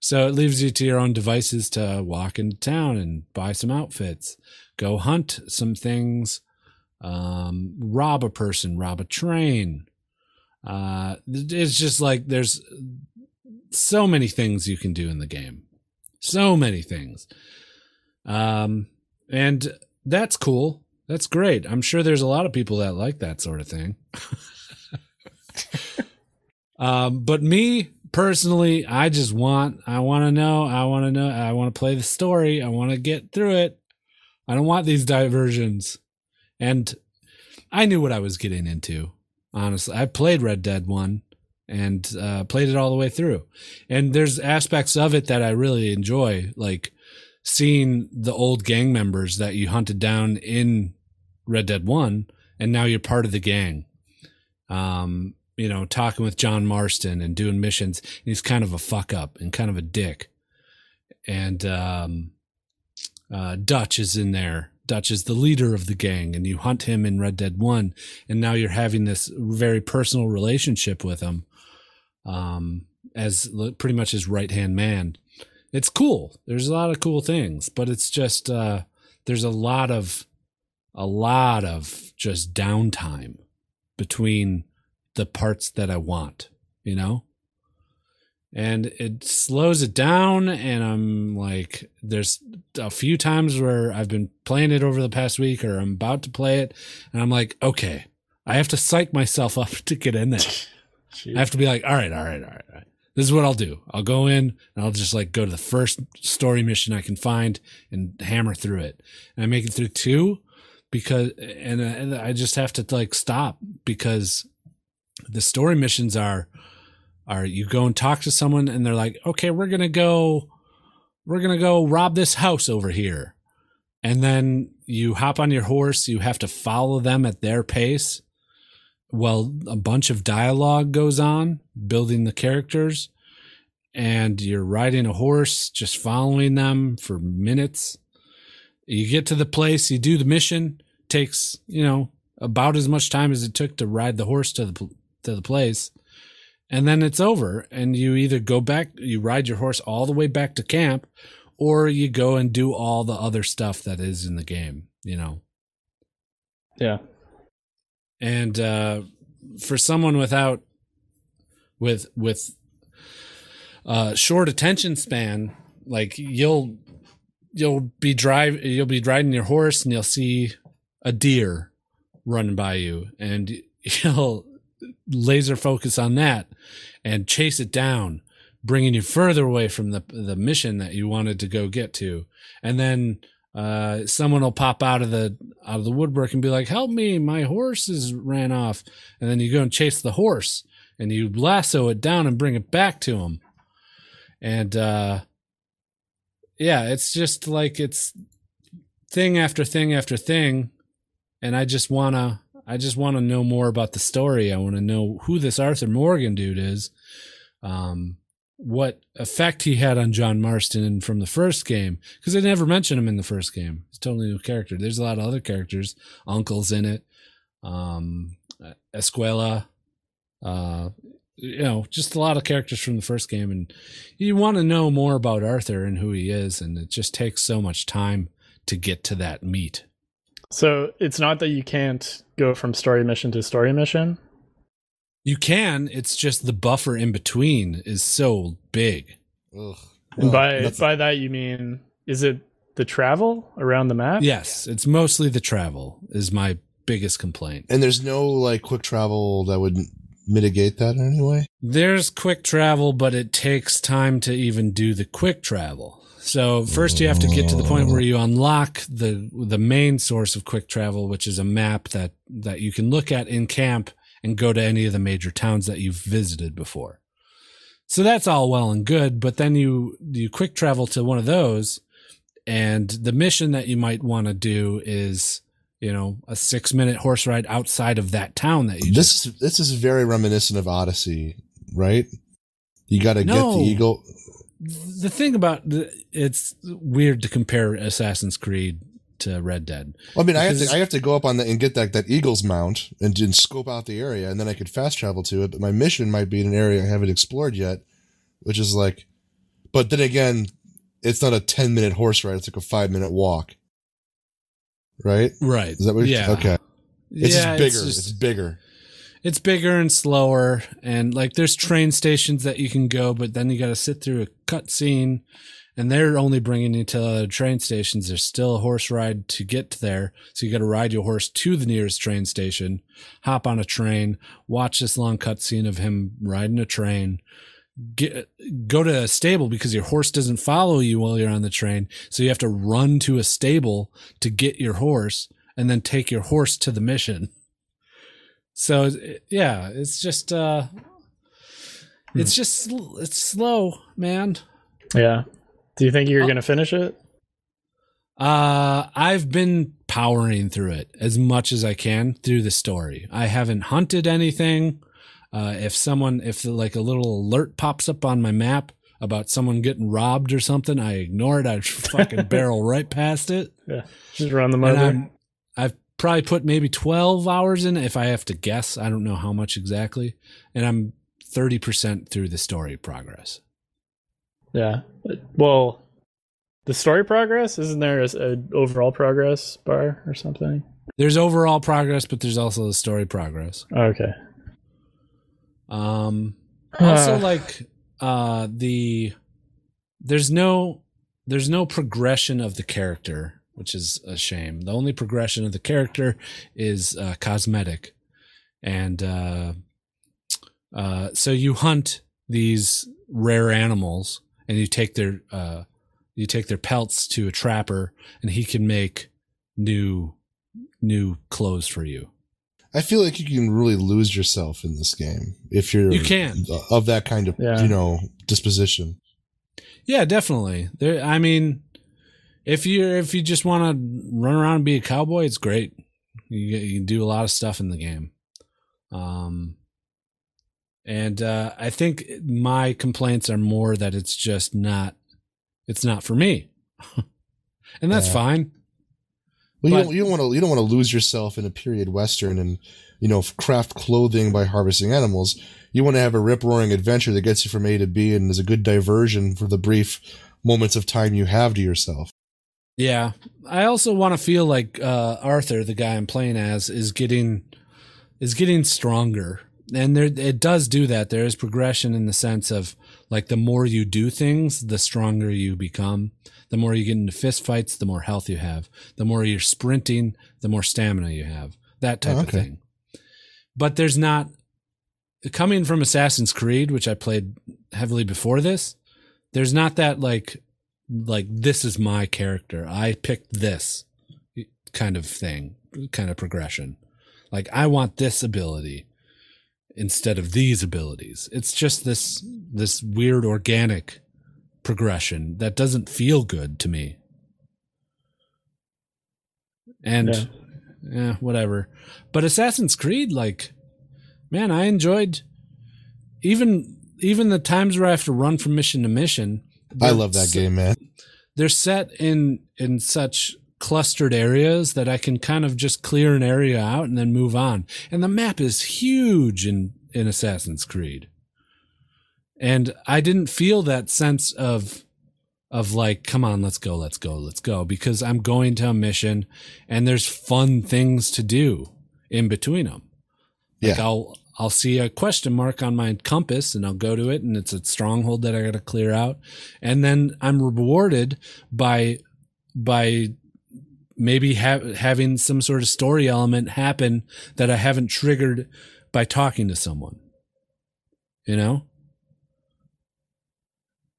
So it leaves you to your own devices to walk into town and buy some outfits, go hunt some things, rob a person, rob a train. It's just like there's... so many things you can do in the game. So many things. And that's cool. That's great. I'm sure there's a lot of people that like that sort of thing. But me personally, I just want to know. I want to play the story. I want to get through it. I don't want these diversions. And I knew what I was getting into. Honestly, I played Red Dead 1. And played it all the way through. And there's aspects of it that I really enjoy, like seeing the old gang members that you hunted down in Red Dead 1, and now you're part of the gang. You know, talking with John Marston and doing missions. And he's kind of a fuck up and kind of a dick. And Dutch is in there. Dutch is the leader of the gang, and you hunt him in Red Dead 1, and now you're having this very personal relationship with him. As pretty much his right-hand man. It's cool. There's a lot of cool things, but it's just there's a lot of just downtime between the parts that I want, you know? And it slows it down, and I'm like, there's a few times where I've been playing it over the past week, or I'm about to play it, and I'm like, okay, I have to psych myself up to get in there. Jeez. I have to be like, all right. This is what I'll do. I'll go in and I'll just like go to the first story mission I can find and hammer through it. And I make it through two because I just have to like stop because the story missions are you go and talk to someone and they're like, okay, we're going to go rob this house over here. And then you hop on your horse. You have to follow them at their pace. Well, a bunch of dialogue goes on, building the characters, and you're riding a horse, just following them for minutes. You get to the place, you do the mission, takes, about as much time as it took to ride the horse to the place, and then it's over, and you either go back, you ride your horse all the way back to camp, or you go and do all the other stuff that is in the game, Yeah. And for someone with short attention span, like you'll be riding your horse and you'll see a deer running by you, and you'll laser focus on that and chase it down, bringing you further away from the mission that you wanted to go get to, and then. Someone will pop out of the woodwork and be like, help me, my horse is ran off. And then you go and chase the horse and you lasso it down and bring it back to him. And, it's just like, it's thing after thing after thing. And I just want to know more about the story. I want to know who this Arthur Morgan dude is. What effect he had on John Marston from the first game, because they never mentioned him in the first game. It's a totally new character. There's a lot of other characters, uncles in it, Escuela, just a lot of characters from the first game, and you want to know more about Arthur and who he is, and it just takes so much time to get to that meat. So it's not that you can't go from story mission to story mission? You can. It's just the buffer in between is so big. Ugh. And by that you mean, is it the travel around the map? Yes, it's mostly the travel is my biggest complaint. And there's no like quick travel that would mitigate that in any way? There's quick travel, but it takes time to even do the quick travel. So first you have to get to the point where you unlock the main source of quick travel, which is a map that you can look at in camp and go to any of the major towns that you've visited before. So that's all well and good, but then you quick travel to one of those, and the mission that you might want to do is, a 6-minute horse ride outside of that town that you This is very reminiscent of Odyssey, right? You got to get the eagle. The thing about it's weird to compare Assassin's Creed to Red Dead. Well, I mean, I have to go up on that and get that eagle's mount and scope out the area, and then I could fast travel to it. But my mission might be in an area I haven't explored yet, which is like. But then again, it's not a 10-minute horse ride; it's like a 5-minute walk. Right. Is that what? Yeah. Okay. It's bigger. It's bigger and slower, and like there's train stations that you can go, but then you got to sit through a cutscene. And they're only bringing you to the train stations. There's still a horse ride to get there. So you got to ride your horse to the nearest train station, hop on a train, watch this long cutscene of him riding a train, go to a stable because your horse doesn't follow you while you're on the train. So you have to run to a stable to get your horse and then take your horse to the mission. So, yeah, it's just it's slow, man. Yeah. Do you think you're going to finish it? I've been powering through it as much as I can through the story. I haven't hunted anything. If like a little alert pops up on my map about someone getting robbed or something, I ignore it. I fucking barrel right past it. Yeah, just run the motor. I've probably put maybe 12 hours in if I have to guess. I don't know how much exactly. And I'm 30% through the story progress. Yeah. Well, the story progress, isn't there an overall progress bar or something? There's overall progress, but there's also the story progress. Okay. There's no progression of the character, which is a shame. The only progression of the character is cosmetic, and So you hunt these rare animals and you take their pelts to a trapper, and he can make new clothes for you. I feel like you can really lose yourself in this game if you're of that kind of disposition. Yeah, definitely. I mean, if you just want to run around and be a cowboy, it's great. You can do a lot of stuff in the game. And I think my complaints are more that it's just not for me, and that's fine. Well, but you don't want to lose yourself in a period Western and, craft clothing by harvesting animals. You want to have a rip-roaring adventure that gets you from A to B and is a good diversion for the brief moments of time you have to yourself. Yeah. I also want to feel like Arthur, the guy I'm playing as, is getting stronger. And it does do that. There is progression in the sense of, like, the more you do things, the stronger you become. The more you get into fist fights, the more health you have. The more you're sprinting, the more stamina you have. That type of thing. But there's not... Coming from Assassin's Creed, which I played heavily before this, there's not that, like this is my character. I picked this kind of thing, kind of progression. Like, I want this ability instead of these abilities. It's just this weird organic progression that doesn't feel good to me. And whatever. But Assassin's Creed, like, man, I enjoyed even the times where I have to run from mission to mission. I love that game, man. They're set in such clustered areas that I can kind of just clear an area out and then move on. And the map is huge in Assassin's Creed. And I didn't feel that sense of like, come on, let's go, because I'm going to a mission and there's fun things to do in between them. Like, I'll see a question mark on my compass and I'll go to it, and it's a stronghold that I got to clear out. And then I'm rewarded by maybe having some sort of story element happen that I haven't triggered by talking to someone,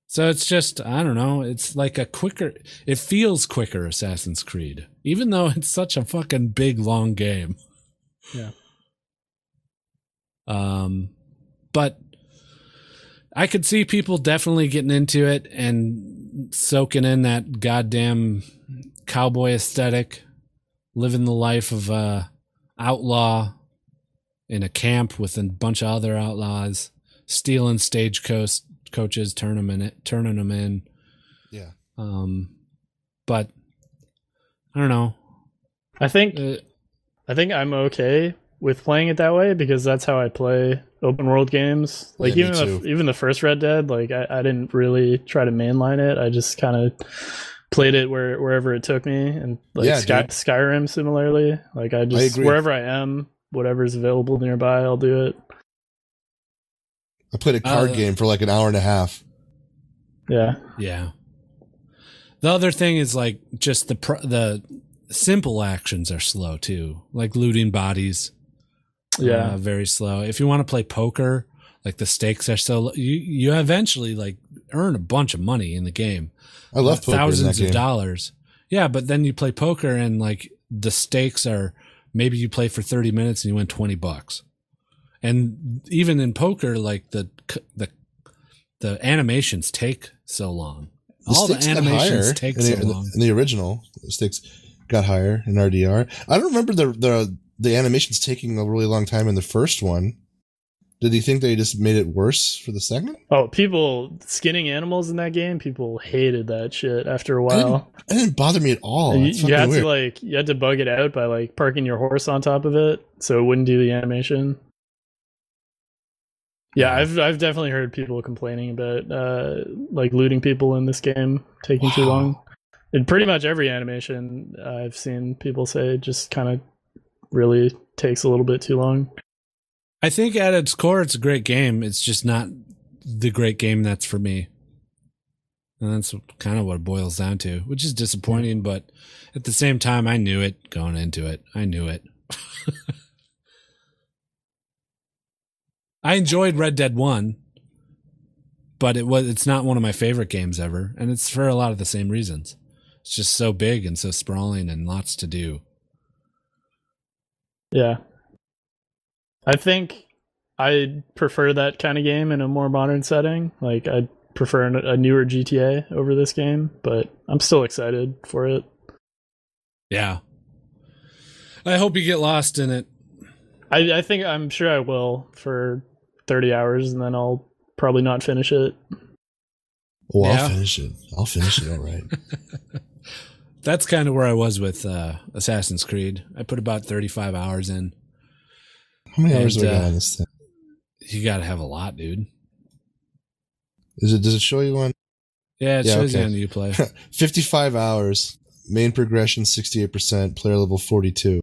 So it's just, I don't know. It's like it feels quicker, Assassin's Creed, even though it's such a fucking big, long game. Yeah. But I could see people definitely getting into it and soaking in that goddamn cowboy aesthetic, living the life of a outlaw in a camp with a bunch of other outlaws, stealing stagecoach coaches, turning them in. Yeah. But I don't know. I think I'm okay with playing it that way, because that's how I play open world games. Like, even the first Red Dead, like, I didn't really try to mainline it. I just kind of played it wherever it took me, and Skyrim similarly. Like, I just, wherever I am, whatever's available nearby, I'll do it. I played a card game for like an hour and a half. Yeah. Yeah. The other thing is, like, just the simple actions are slow too. Like looting bodies. Yeah. Very slow. If you want to play poker, like, the stakes are so low. You eventually, like, earn a bunch of money in the game. I love poker. Thousands of dollars. Yeah. But then you play poker and, like, the stakes are, maybe you play for 30 minutes and you win $20. And even in poker, like, the animations take so long. All the animations take so long. In the original, the stakes got higher in RDR. I don't remember the animations taking a really long time in the first one. Did you think they just made it worse for the second? Oh, people skinning animals in that game, people hated that shit after a while. It didn't bother me at all. You had to bug it out by, like, parking your horse on top of it so it wouldn't do the animation. Yeah, I've definitely heard people complaining about like looting people in this game taking too long. In pretty much every animation I've seen, people say just kind of really takes a little bit too long. I think at its core, it's a great game. It's just not the great game that's for me. And that's kind of what it boils down to, which is disappointing. But at the same time, I knew it going into it. I knew it. I enjoyed Red Dead 1, but it's not one of my favorite games ever, and it's for a lot of the same reasons. It's just so big and so sprawling and lots to do. Yeah. I think I prefer that kind of game in a more modern setting. Like, I prefer a newer GTA over this game, but I'm still excited for it. Yeah. I hope you get lost in it. I think I'm sure I will for 30 hours, and then I'll probably not finish it. Well, yeah. I'll finish it. All right. That's kind of where I was with Assassin's Creed. I put about 35 hours in. How many hours do we got on this thing? You got to have a lot, dude. Does it show you on? Yeah, it shows you on the Uplay. 55 hours. Main progression 68%, player level 42.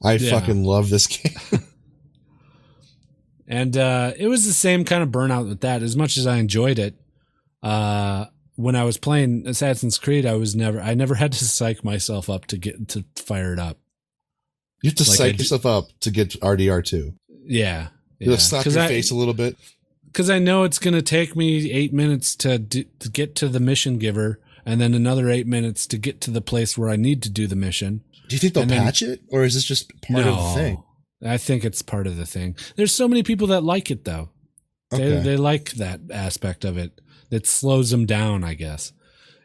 I fucking love this game. And it was the same kind of burnout with that. As much as I enjoyed it, when I was playing Assassin's Creed, I never had to psych myself up to fire it up. You have to psych yourself up to get RDR2. Yeah. You have to slap your face a little bit. Because I know it's going to take me 8 minutes to get to the mission giver, and then another 8 minutes to get to the place where I need to do the mission. Do you think they'll patch it, or is this just part of the thing? I think it's part of the thing. There's so many people that like it, though. Okay. They like that aspect of it. That slows them down, I guess.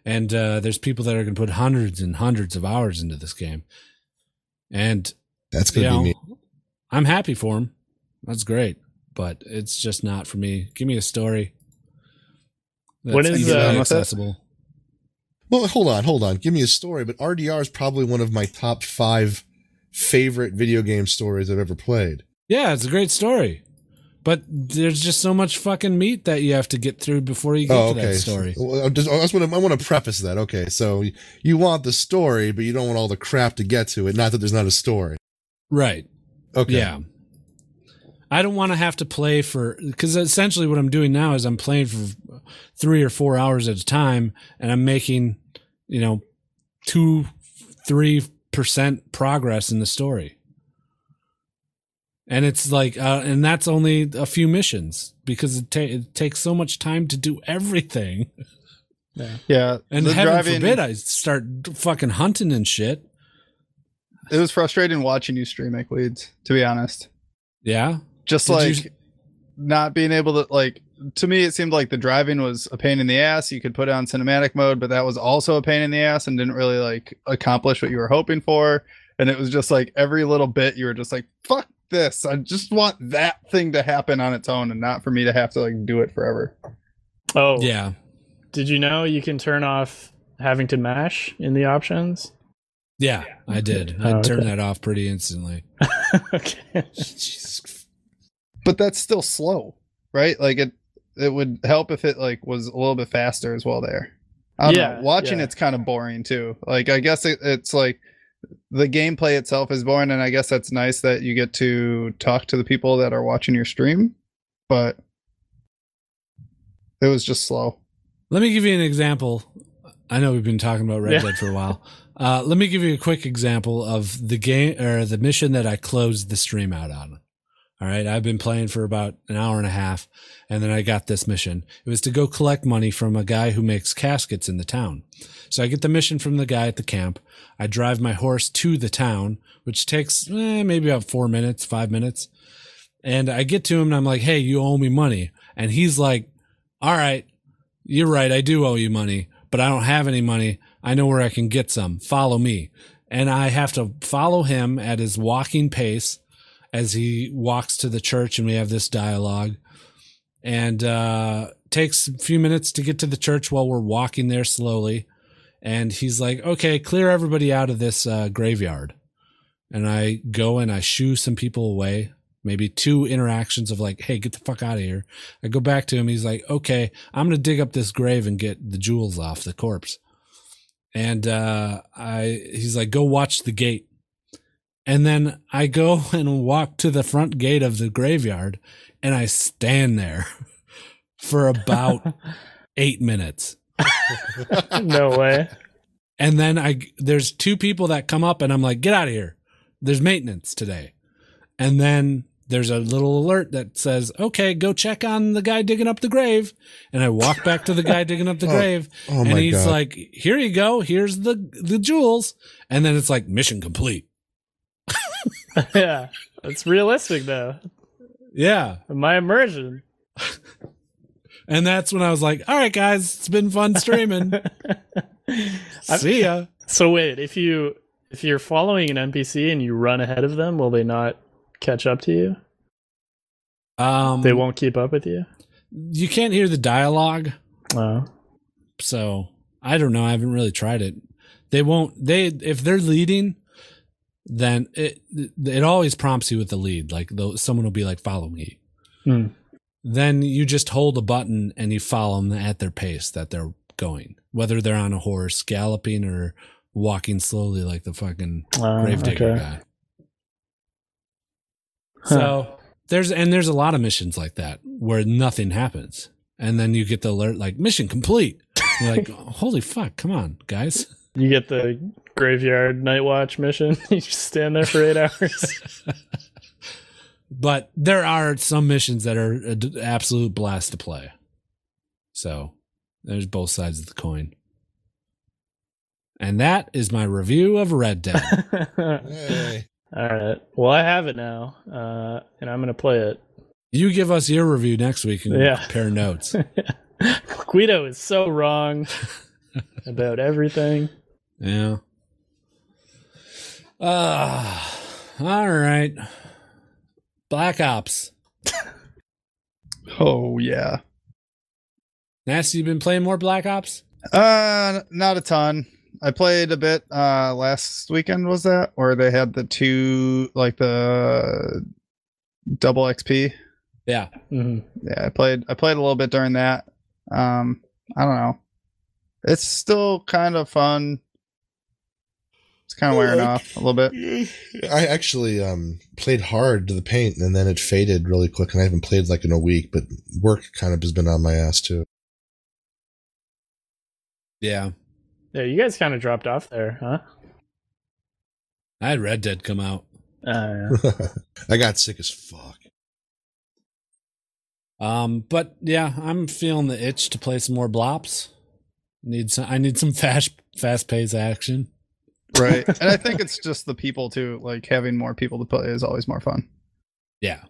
And there's people that are going to put hundreds and hundreds of hours into this game. And that's going to be me. I'm happy for them. That's great. But it's just not for me. Give me a story. That's what is accessible? Well, hold on. Give me a story, but RDR is probably one of my top 5 favorite video game stories I've ever played. Yeah, it's a great story. But there's just so much fucking meat that you have to get through before you get to that story. Well, I want to preface that. Okay, so you want the story, but you don't want all the crap to get to it. Not that there's not a story. Right. Okay. Yeah. I don't want to have to play because essentially what I'm doing now is I'm playing for 3 or 4 hours at a time, and I'm making, 2-3% progress in the story. And it's like, and that's only a few missions because it takes so much time to do everything. Yeah. And heaven forbid I start fucking hunting and shit. It was frustrating watching you stream Eckleeds, to be honest. Yeah. Just not being able to, to me, it seemed like the driving was a pain in the ass. You could put on cinematic mode, but that was also a pain in the ass and didn't really accomplish what you were hoping for. And it was just every little bit you were just fuck this. I just want that thing to happen on its own and not for me to have to do it forever. Oh, yeah. Did you know you can turn off having to mash in the options? Yeah, I did. I turned that off pretty instantly. Okay. But that's still slow, right? It would help if it was a little bit faster as well there. I don't know. Watching it's kind of boring too. I guess it's the gameplay itself is boring, and I guess that's nice that you get to talk to the people that are watching your stream, but it was just slow. Let me give you an example. I know we've been talking about Red Dead for a while. Let me give you a quick example of the game or the mission that I closed the stream out on. All right. I've been playing for about an hour and a half, and then I got this mission. It was to go collect money from a guy who makes caskets in the town. So I get the mission from the guy at the camp. I drive my horse to the town, which takes maybe about 4 minutes, 5 minutes. And I get to him and I'm like, hey, you owe me money. And he's like, all right, you're right. I do owe you money, but I don't have any money. I know where I can get some. Follow me. And I have to follow him at his walking pace as he walks to the church, and we have this dialogue. And takes a few minutes to get to the church while we're walking there slowly. And he's like, okay, clear everybody out of this graveyard. And I go and I shoo some people away. Maybe 2 interactions of hey, get the fuck out of here. I go back to him. He's like, okay, I'm going to dig up this grave and get the jewels off the corpse. And he's like, go watch the gate. And then I go and walk to the front gate of the graveyard, and I stand there for about 8 minutes. No way. And then there's 2 people that come up, and I'm like, get out of here. There's maintenance today. And then there's a little alert that says, okay, go check on the guy digging up the grave. And I walk back to the guy digging up the grave. Oh and he's God. Like, here you go. Here's the jewels. And then it's like, mission complete. Yeah. It's realistic though. Yeah. My immersion. And that's when I was like, all right, guys, it's been fun streaming. See ya. So wait, if you're following an NPC and you run ahead of them, will they not catch up to you? They won't keep up with you? You can't hear the dialogue. Oh. So I don't know. I haven't really tried it. If they're leading, then it always prompts you with the lead. Like someone will be like, follow me. Hmm. Then you just hold a button and you follow them at their pace that they're going, whether they're on a horse, galloping, or walking slowly like the fucking gravedigger guy. Huh. So there's a lot of missions like that where nothing happens. And then you get the alert like, mission complete. You're like, holy fuck, come on, guys. You get the graveyard night watch mission. You just stand there for 8 hours. But there are some missions that are an absolute blast to play. So there's both sides of the coin. And that is my review of Red Dead. Hey. All right. Well, I have it now, and I'm going to play it. You give us your review next week and compare notes. Guido is so wrong about everything. Yeah. All right. Black Ops. Oh, yeah. Nasty, you been playing more Black Ops? Not a ton. I played a bit last weekend, was that? Or they had the two, like the double XP. Yeah. Mm-hmm. Yeah, I played a little bit during that. I don't know. It's still kind of fun. It's kind of wearing off a little bit. I actually played hard to the paint, and then it faded really quick, and I haven't played like in a week, but work kind of has been on my ass, too. Yeah. Yeah, you guys kind of dropped off there, huh? I had Red Dead come out. Yeah. I got sick as fuck. But yeah, I'm feeling the itch to play some more Blops. I need some fast-paced action. Right, and I think it's just the people too. Like having more people to play is always more fun. Yeah,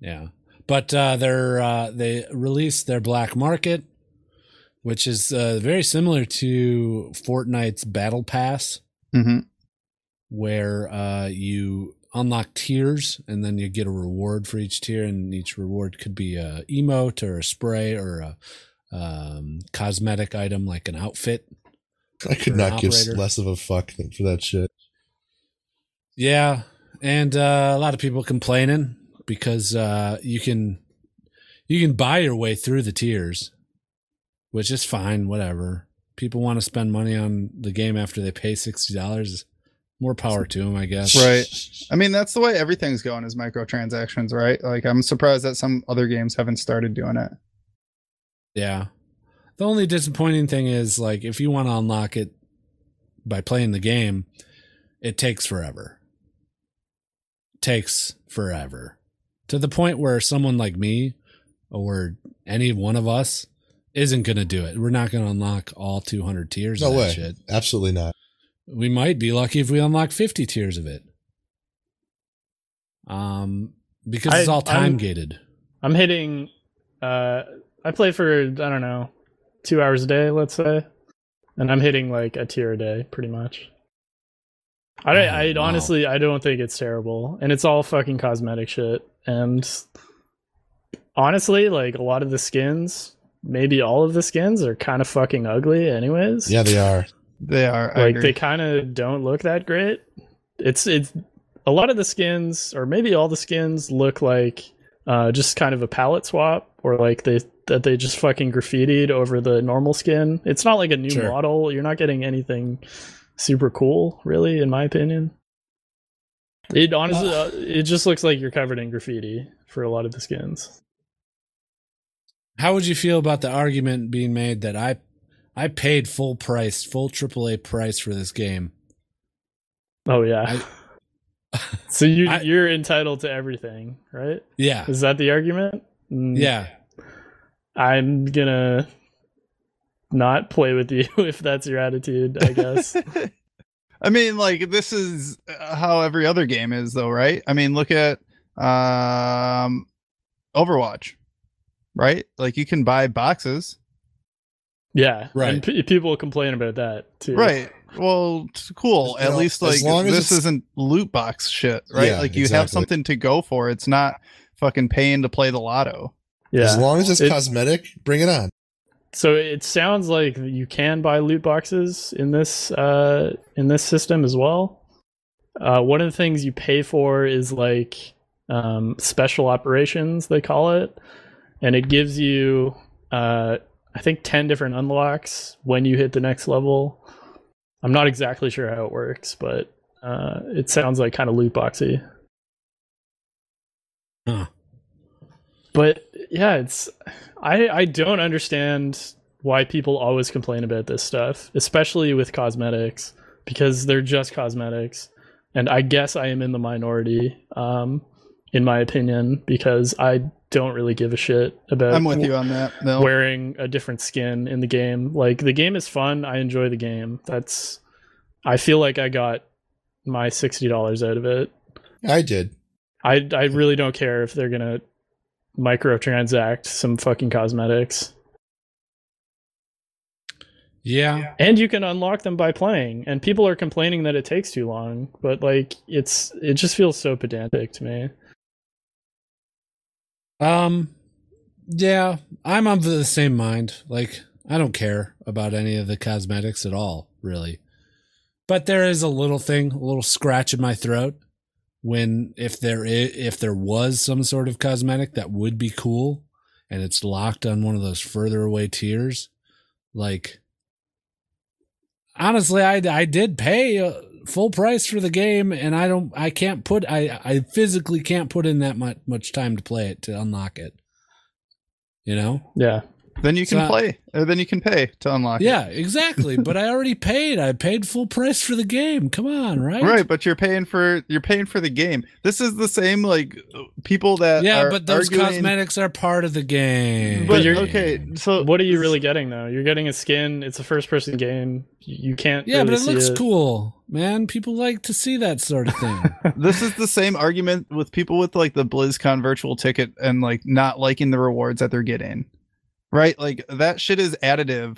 yeah. But they released their Black Market, which is very similar to Fortnite's Battle Pass, mm-hmm. where you unlock tiers and then you get a reward for each tier, and each reward could be an emote or a spray or a cosmetic item like an outfit. I could not give less of a fuck for that shit. Yeah, and a lot of people complaining because you can buy your way through the tiers. Which is fine, whatever. People want to spend money on the game after they pay $60. More power to them, I guess. Right. I mean, that's the way everything's going is microtransactions, right? Like, I'm surprised that some other games haven't started doing it. Yeah. The only disappointing thing is, like, if you want to unlock it by playing the game, it takes forever. To the point where someone like me or any one of us isn't going to do it. We're not going to unlock all 200 tiers of that shit. Absolutely not. We might be lucky if we unlock 50 tiers of it. Because it's all time-gated. I'm hitting... I play for, I don't know, 2 hours a day, let's say. And I'm hitting like a tier a day, pretty much. Honestly, I don't think it's terrible. And it's all fucking cosmetic shit. And honestly, like a lot of the skins... Maybe all of the skins are kind of fucking ugly anyways. Yeah, they are. They are. Like, they kind of don't look that great. It's a lot of the skins, or maybe all the skins, look like just kind of a palette swap, or like they just fucking graffitied over the normal skin. It's not like a new model. You're not getting anything super cool, really, in my opinion. It honestly, it just looks like you're covered in graffiti for a lot of the skins. How would you feel about the argument being made that I paid full price, full AAA price for this game? Oh, yeah. I, So you're entitled to everything, right? Yeah. Is that the argument? Yeah. I'm gonna not play with you if that's your attitude, I guess. I mean, like, this is how every other game is, though, right? I mean, look at Overwatch, right? Like, you can buy boxes. Yeah, right. And people complain about that too. Right. Well, cool. At least, like, this isn't loot box shit, right? Yeah, like, you have something to go for. It's not fucking paying to play the lotto. Yeah. As long as it's cosmetic, bring it on. So it sounds like you can buy loot boxes in this system as well. One of the things you pay for is like special operations, they call it, and it gives you I think 10 different unlocks when you hit the next level. I'm not exactly sure how it works, but it sounds like kind of loot boxy. Huh. But yeah, it's I don't understand why people always complain about this stuff, especially with cosmetics, because they're just cosmetics. And I guess I am in the minority, in my opinion, because I don't really give a shit about I'm with you on that, Mel. Wearing a different skin in the game. Like, the game is fun. I enjoy the game. That's I feel like I got my $60 out of it. I did. I really don't care if they're gonna microtransact some fucking cosmetics. Yeah. And you can unlock them by playing. And people are complaining that it takes too long, but like it just feels so pedantic to me. Yeah, I'm of the same mind. Like, I don't care about any of the cosmetics at all, really. But there is a little thing, a little scratch in my throat when if there was some sort of cosmetic that would be cool and it's locked on one of those further away tiers. Like, honestly, I did pay full price for the game, and I physically can't put in that much time to play it to unlock it. You know? Yeah. Then you can play, or then you can pay to unlock it. Yeah, exactly. But I already paid. I paid full price for the game. Come on, right? Right, but you're paying for the game. This is the same, like, people that yeah, are but those arguing... cosmetics are part of the game. But you're okay. So what are you really getting though? You're getting a skin. It's a first-person game. You can't. Yeah, really but it looks cool, man. People like to see that sort of thing. This is the same argument with people with like the BlizzCon virtual ticket and like not liking the rewards that they're getting. Right, like that shit is additive.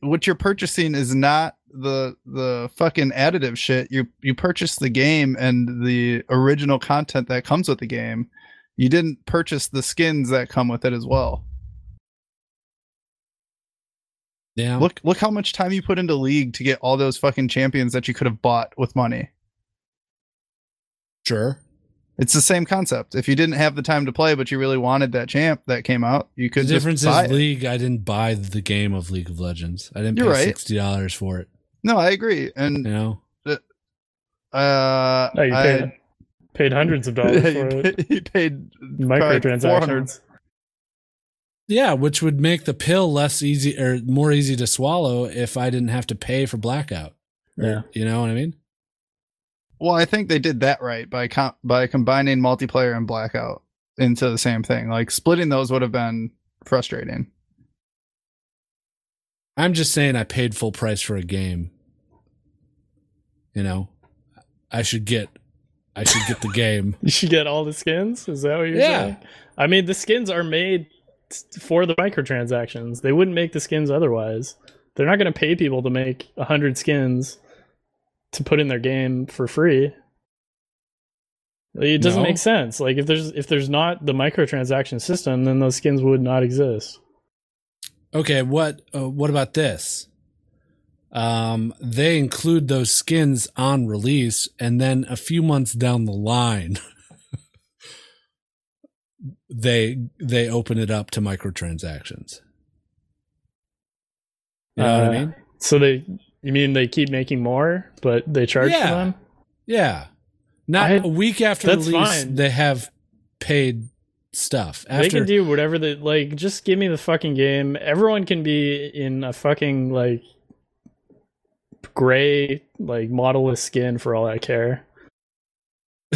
What you're purchasing is not the fucking additive shit. You purchase the game and the original content that comes with the game. You didn't purchase the skins that come with it as well. Yeah. Look how much time you put into League to get all those fucking champions that you could have bought with money. Sure. It's the same concept. If you didn't have the time to play, but you really wanted that champ that came out, you could just buy it. The difference is League, I didn't buy the game of League of Legends. I didn't pay $60 for it. No, I agree. And you know, you paid hundreds of dollars for it. You paid microtransactions. Yeah, which would make the pill less easy or more easy to swallow if I didn't have to pay for Blackout. Yeah, you know what I mean. Well, I think they did that right by combining multiplayer and Blackout into the same thing. Like, splitting those would have been frustrating. I'm just saying I paid full price for a game. You know, I should get the game. You should get all the skins? Is that what you're saying? I mean, the skins are made for the microtransactions. They wouldn't make the skins otherwise. They're not going to pay people to make 100 skins to put in their game for free. It doesn't make sense. Like, if there's not the microtransaction system, then those skins would not exist. Okay, what about this? They include those skins on release, and then a few months down the line, they open it up to microtransactions. You know what I mean? So they. You mean they keep making more, but they charge for them? Yeah. A week after release, they have paid stuff. They can do whatever they... Like, just give me the fucking game. Everyone can be in a fucking, like, gray, like, modelless skin for all I care.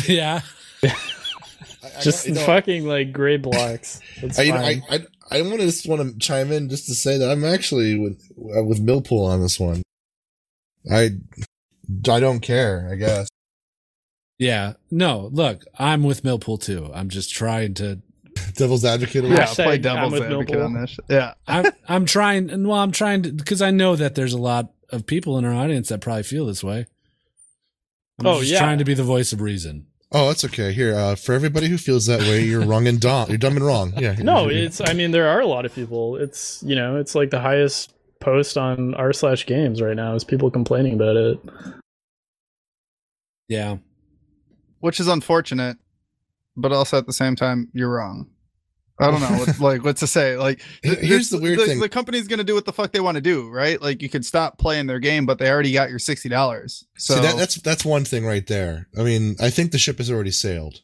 Yeah. Just fucking like gray blocks. That's fine. I just want to chime in just to say that I'm actually with Millpool on this one. I don't care, I guess. Yeah. No, look, I'm with Millpool too. I'm just trying to devil's advocate. Yeah, play devil's advocate on this. Yeah. I'm trying to, because I know that there's a lot of people in our audience that probably feel this way. I'm just trying to be the voice of reason. Oh, that's okay. Here, for everybody who feels that way, you're wrong and dumb. You're dumb and wrong. Yeah. No, it's. I mean, there are a lot of people. It's it's like the highest post on r/games right now is people complaining about it. Yeah, which is unfortunate, but also at the same time, you're wrong. I don't know, what to say. Like, here's the weird thing: the company's gonna do what the fuck they want to do, right? Like, you could stop playing their game, but they already got your $60. So that's one thing right there. I mean, I think the ship has already sailed.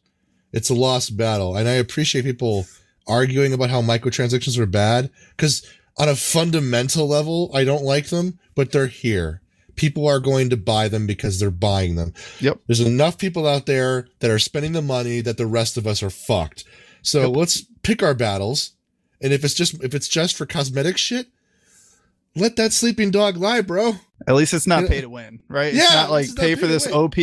It's a lost battle, and I appreciate people arguing about how microtransactions are bad because on a fundamental level, I don't like them, but they're here. People are going to buy them because they're buying them. Yep. There's enough people out there that are spending the money that the rest of us are fucked. So let's pick our battles, and if it's just for cosmetic shit, let that sleeping dog lie, bro. At least it's not pay to win, right? Yeah, it's not like pay for this OP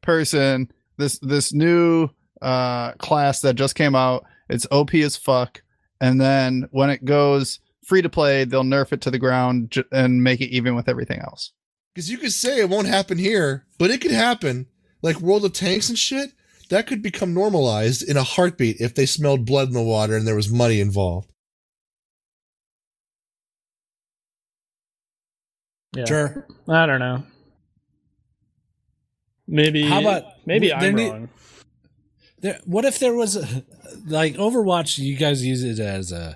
person, this new class that just came out. It's OP as fuck, and then when it goes free to play, they'll nerf it to the ground and make it even with everything else. Because you could say it won't happen here, but it could happen, like World of Tanks and shit. That could become normalized in a heartbeat if they smelled blood in the water and there was money involved. Yeah. Sure. I don't know. Maybe I'm wrong. What if there was like Overwatch? You guys use it as an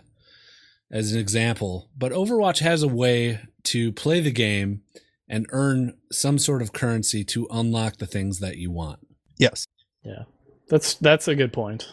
example, but Overwatch has a way to play the game and earn some sort of currency to unlock the things that you want. Yes. Yeah, that's a good point.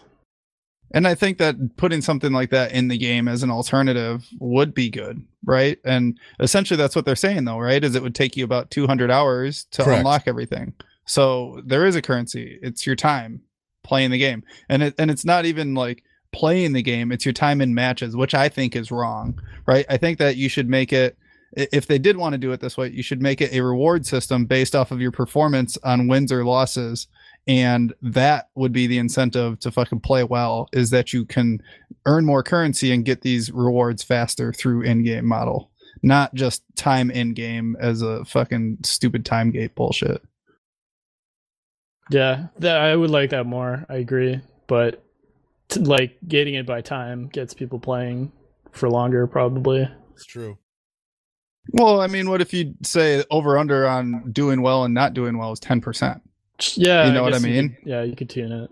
And I think that putting something like that in the game as an alternative would be good, right? And essentially that's what they're saying, though, right? Is it would take you about 200 hours to unlock everything. So there is a currency. It's your time playing the game. And it's not even like playing the game. It's your time in matches, which I think is wrong, right? I think that you should make it, if they did want to do it this way, you should make it a reward system based off of your performance on wins or losses. And that would be the incentive to fucking play well, is that you can earn more currency and get these rewards faster through in-game model, not just time in-game as a fucking stupid time gate bullshit. Yeah, I would like that more. I agree. But like gating it by time gets people playing for longer, probably. It's true. Well, I mean, what if you say over-under on doing well and not doing well is 10%? Yeah, you know what I mean? You could tune it.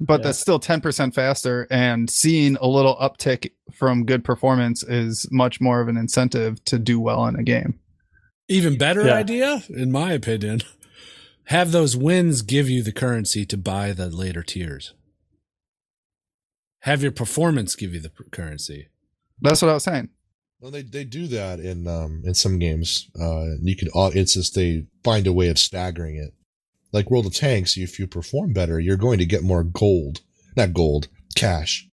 But that's still 10% faster, and seeing a little uptick from good performance is much more of an incentive to do well in a game. Even better idea, in my opinion. Have those wins give you the currency to buy the later tiers. Have your performance give you the currency. That's what I was saying. Well, they do that in some games. It's just they find a way of staggering it. Like World of Tanks, if you perform better, you're going to get more cash,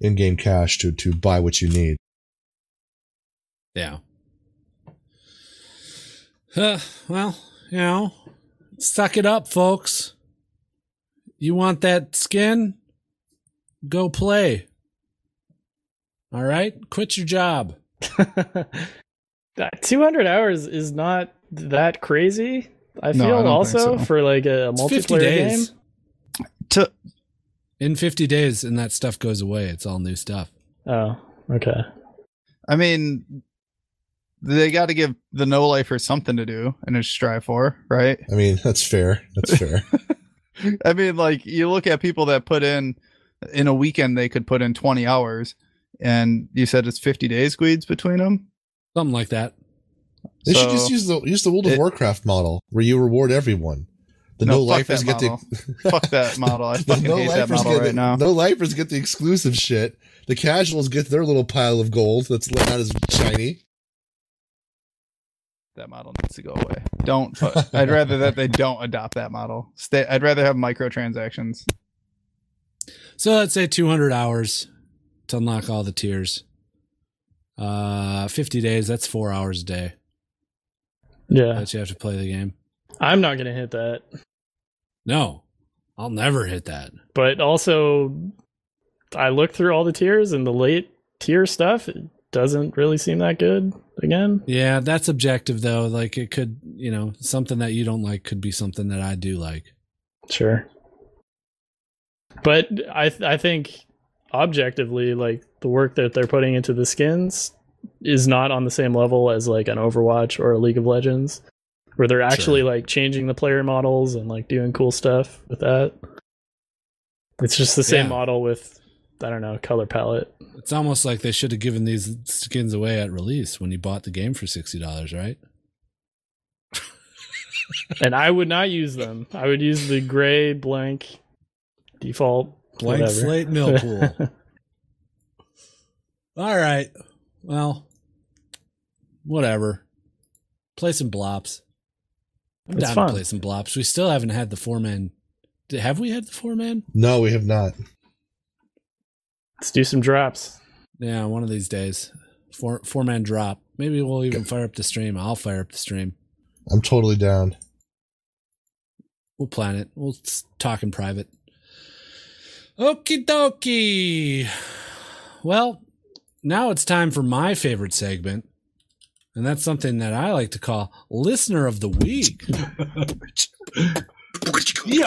in-game cash to buy what you need. Yeah. Well, suck it up, folks. You want that skin? Go play. All right? Quit your job. 200 hours is not that crazy. I feel for like a multiplayer game. In 50 days, and that stuff goes away. It's all new stuff. Oh, okay. I mean, they got to give the no-lifer something to do and to strive for, right? I mean, that's fair. That's fair. I mean, like, you look at people that put in a weekend, they could put in 20 hours, and you said it's 50 days, Guides, between them? Something like that. They should just use the World of Warcraft model where you reward everyone. Fuck that model. I fucking hate that model right now. No lifers get the exclusive shit. The casuals get their little pile of gold that's not as shiny. that model needs to go away. Don't. I'd rather that they don't adopt that model. I'd rather have microtransactions. So let's say 200 hours to unlock all the tiers. 50 days, that's 4 hours a day. Yeah. That you have to play the game. I'm not going to hit that. No, I'll never hit that. But also, I looked through all the tiers and the late tier stuff it doesn't really seem that good again. Yeah, that's objective though. Like it could, you know, something that you don't like could be something that I do like. Sure. But I think objectively, like the work that they're putting into the skins is not on the same level as like an Overwatch or a League of Legends, where they're actually sure. like changing the player models and like doing cool stuff with that. It's just the same yeah. model with, I don't know, color palette. It's almost like they should have given these skins away at release when you bought the game for $60, right? And I would not use them. I would use the gray blank default. Blank whatever. Slate Millpool. All right. Well, whatever. Play some blops. I'm down to play some blops. We still haven't had the 4-man. Have we had the 4-man? No, we have not. Let's do some drops. Yeah, one of these days. Four-man drop. Maybe we'll even fire up the stream. I'll fire up the stream. I'm totally down. We'll plan it. We'll talk in private. Okie dokie. Well, now it's time for my favorite segment. And that's something that I like to call Listener of the Week. Yo,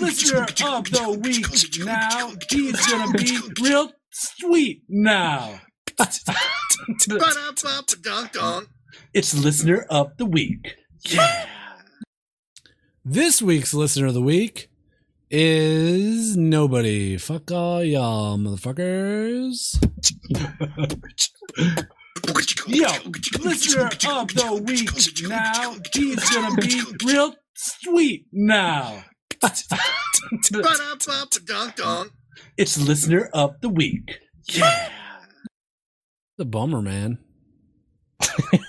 Listener of the Week now. He's going to be real sweet now. It's Listener of the Week. Yeah. This week's Listener of the Week is nobody. Fuck all y'all, motherfuckers. Yo, Listener of the Week now. He's going to be real sweet now. It's Listener of the Week. Yeah. The bummer, man.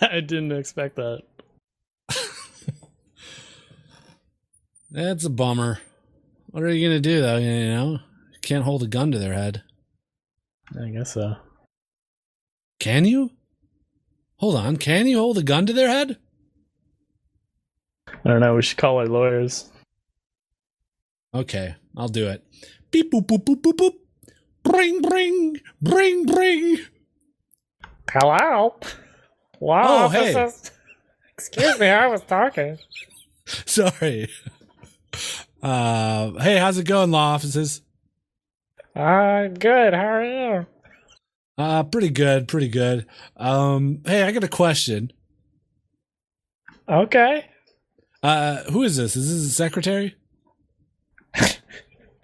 I didn't expect that. That's a bummer. What are you going to do, though? You know, can't hold a gun to their head. I guess so. Can you? Hold on, can you hold a gun to their head? I don't know, we should call our lawyers. Okay, I'll do it. Beep, boop, boop, boop, boop, boop. Bring, bring, bring, bring. Hello? Wow, oh, hey. Excuse me, I was talking. Sorry. Hey, how's it going, law offices? Good, how are you? Pretty good, pretty good. Hey, I got a question. Okay. Who is this? Is this the secretary?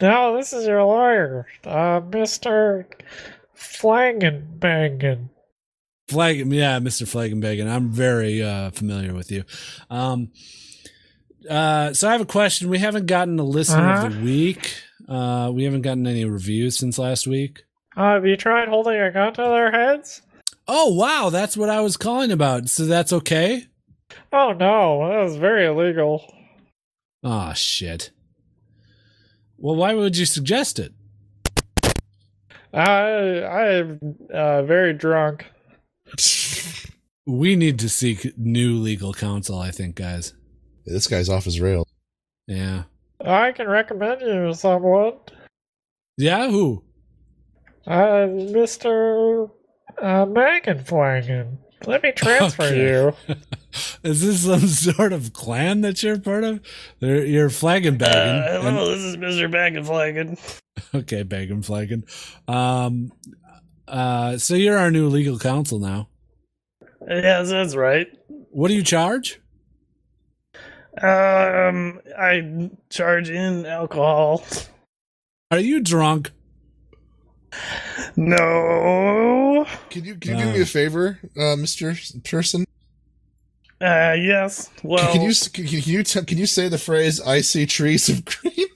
No, this is your lawyer, Mr. Flangenbangan. Yeah, Mr. Flangenbangan. I'm very familiar with you. So I have a question. We haven't gotten a listener of the week. We haven't gotten any reviews since last week. Have you tried holding a gun to their heads? Oh, wow. That's what I was calling about. So that's okay? Oh, no. That was very illegal. Oh, shit. Well, why would you suggest it? I'm very drunk. We need to seek new legal counsel, I think, guys. Yeah, this guy's off his rails. Yeah. I can recommend you someone. Yeah, who? Mr. Magenflangen, let me transfer you. Is this some sort of clan that you're part of? You're Flangenbangan. Hello, this is Mr. Magenflangen. Okay, Magenflangen. So you're our new legal counsel now. Yes, that's right. What do you charge? I charge in alcohol. Are you drunk? No. Can you do me a favor, Mr. Person? Yes. Well, can you say the phrase "I see trees of green"?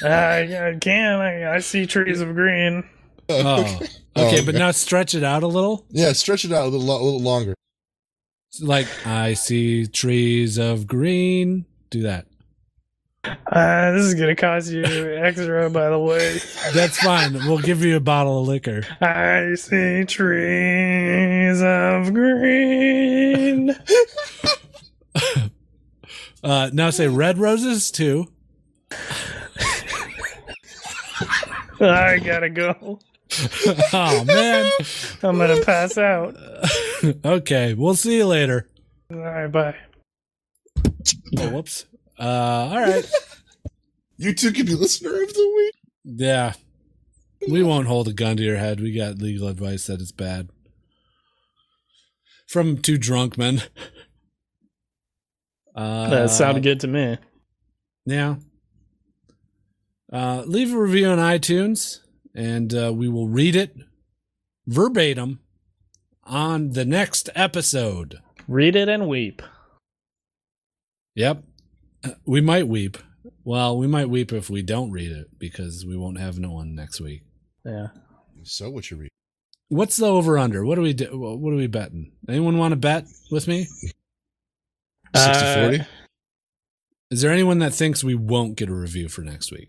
Yeah, I can. I see trees of green. Okay. But now stretch it out a little. Yeah, stretch it out a little longer. Like, I see trees of green. Do that. This is gonna cost you extra, by the way. That's fine. We'll give you a bottle of liquor. I see trees of green. Now say red roses too. I gotta go. Oh man, I'm gonna pass out. Okay, we'll see you later. All right, bye. Oh, whoops. All right. You two could be listener of the week. Yeah. We won't hold a gun to your head. We got legal advice that it's bad. From two drunk men. That sounded good to me. Yeah. Leave a review on iTunes, and we will read it verbatim on the next episode. Read it and weep. Yep. We might weep. Well, we might weep if we don't read it because we won't have no one next week. Yeah. So what you read? What's the over under? What are we betting? Anyone want to bet with me? 60-40. Is there anyone that thinks we won't get a review for next week?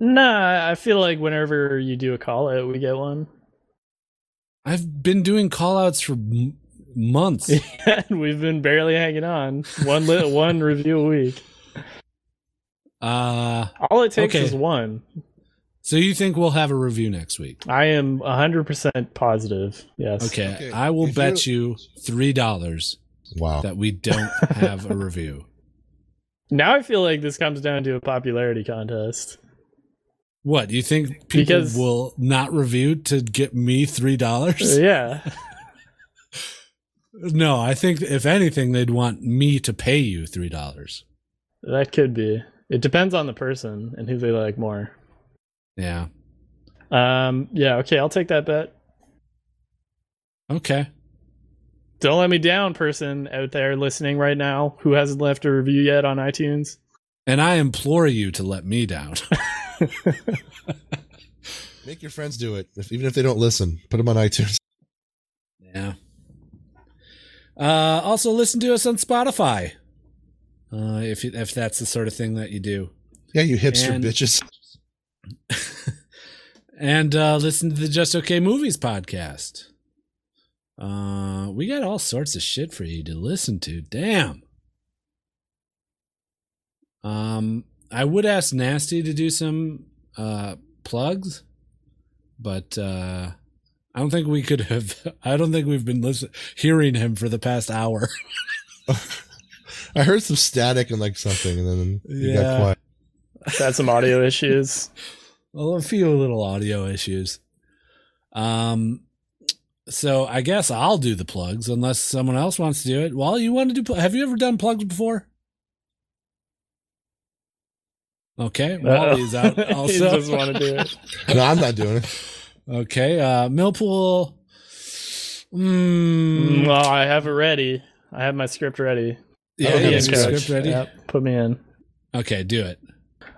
Nah, I feel like whenever you do a call out, we get one. I've been doing call outs for months. Yeah, we've been barely hanging on. One review a week. All it takes is one. So you think we'll have a review next week? I am 100% positive. Yes. Okay. I will bet you $3 that we don't have a review. Now I feel like this comes down to a popularity contest. What, you think people will not review to get me $3? Yeah. No, I think if anything, they'd want me to pay you $3. That could be. It depends on the person and who they like more. Yeah. Yeah. Okay. I'll take that bet. Okay. Don't let me down, person out there listening right now who hasn't left a review yet on iTunes. And I implore you to let me down. Make your friends do it, even if they don't listen. Put them on iTunes. Yeah. Also listen to us on Spotify. If that's the sort of thing that you do. Yeah, you hipster bitches. And listen to the Just Okay Movies podcast. We got all sorts of shit for you to listen to. Damn. I would ask Nasty to do some plugs, but I don't think we could have. I don't think we've been hearing him for the past hour. I heard some static and like something, and then you got quiet. That's some audio issues. Well, a few little audio issues. So I guess I'll do the plugs unless someone else wants to do it. Wally, you want to do? Have you ever done plugs before? Okay, Wally's out. Also, he doesn't want to do it. No, I'm not doing it. Okay, Millpool. Well, I have it ready. I have my script ready. Yeah, script ready. Yep, put me in. Okay, do it.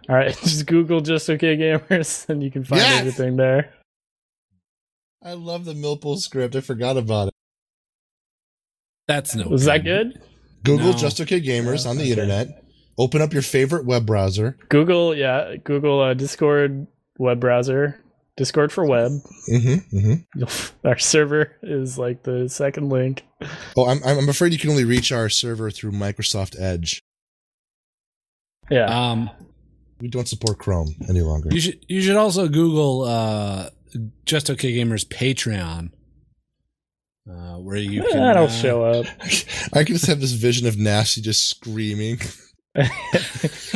All right, just Google Just Okay Gamers, and you can find everything there. I love the Millpool script. I forgot about it. That's no. Was that good? Google Just Okay Gamers on the internet. Open up your favorite web browser. Google Discord web browser. Discord for web. Mm-hmm, mm-hmm. Our server is like the second link. Oh, I'm afraid you can only reach our server through Microsoft Edge. Yeah. We don't support Chrome any longer. You should also Google Just Okay Gamers Patreon. Where you can that'll show up. I can just have this vision of Nasty just screaming.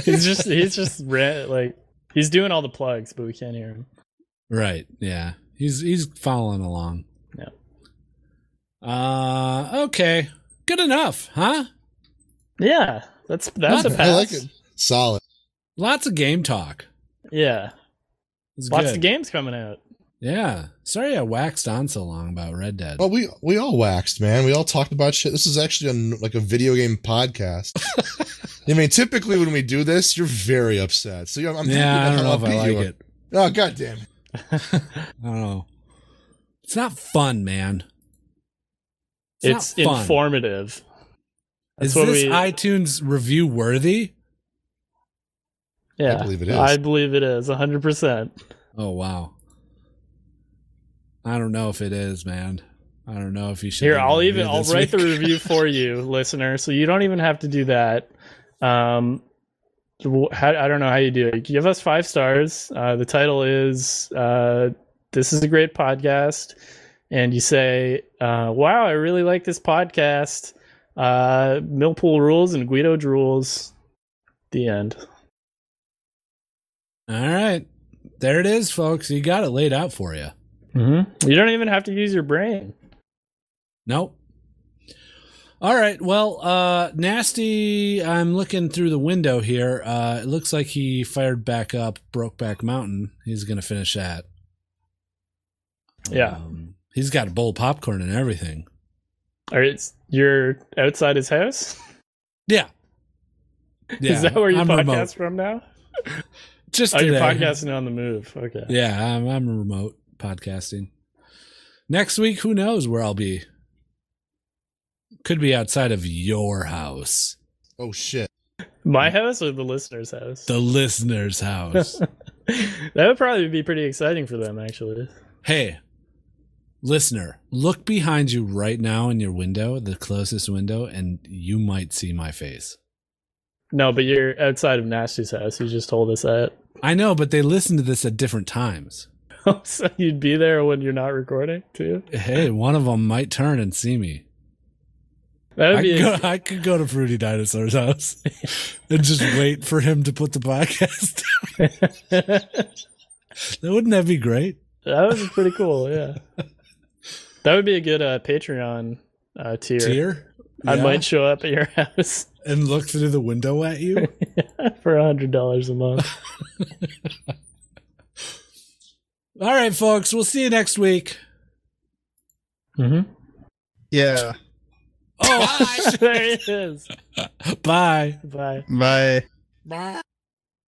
He's doing all the plugs, but we can't hear him. Right, yeah. He's following along. Yeah. Okay. Good enough, huh? Yeah. That's a pass. I like it. Solid. Lots of game talk. Yeah. Lots of games coming out. Yeah. Sorry I waxed on so long about Red Dead. Well, we all waxed, man. We all talked about shit. This is actually like a video game podcast. I mean, typically when we do this, you're very upset. So I'm thinking I don't know if I like it. Oh, goddamn it. I don't know. It's not fun, man. It's informative. That's iTunes review worthy? Yeah, I believe it is. 100%. Oh, wow. I don't know if it is, man. I don't know if you should. Here, I'll write the review for you, listener, so you don't even have to do that. I don't know how you do it. Give us 5 stars. The title is This is a Great Podcast. And you say, wow, I really like this podcast. Millpool rules and Guido drools. The end. All right. There it is, folks. You got it laid out for you. Mm-hmm. You don't even have to use your brain. Nope. All right. Well, Nasty, I'm looking through the window here. It looks like he fired back up Brokeback Mountain. He's going to finish that. Yeah. He's got a bowl of popcorn and everything. All right. You're outside his house? Yeah. Is that where you podcast remote. From now? Just today. You're podcasting on the move. Okay. Yeah, I'm remote podcasting. Next week, who knows where I'll be. Could be outside of your house. Oh, shit. My house or the listener's house? The listener's house. That would probably be pretty exciting for them, actually. Hey, listener, look behind you right now in your window, the closest window, and you might see my face. No, but you're outside of Nasty's house. You just told us that. I know, but they listen to this at different times. So you'd be there when you're not recording, too? Hey, one of them might turn and see me. I could go to Fruity Dinosaur's house and just wait for him to put the podcast down. Wouldn't that be great? That was pretty cool, yeah. That would be a good Patreon tier. Yeah. I might show up at your house. And look through the window at you? For $100 a month. All right, folks. We'll see you next week. Mm-hmm. Yeah. Oh, there it is. Bye. Bye. Bye. Bye.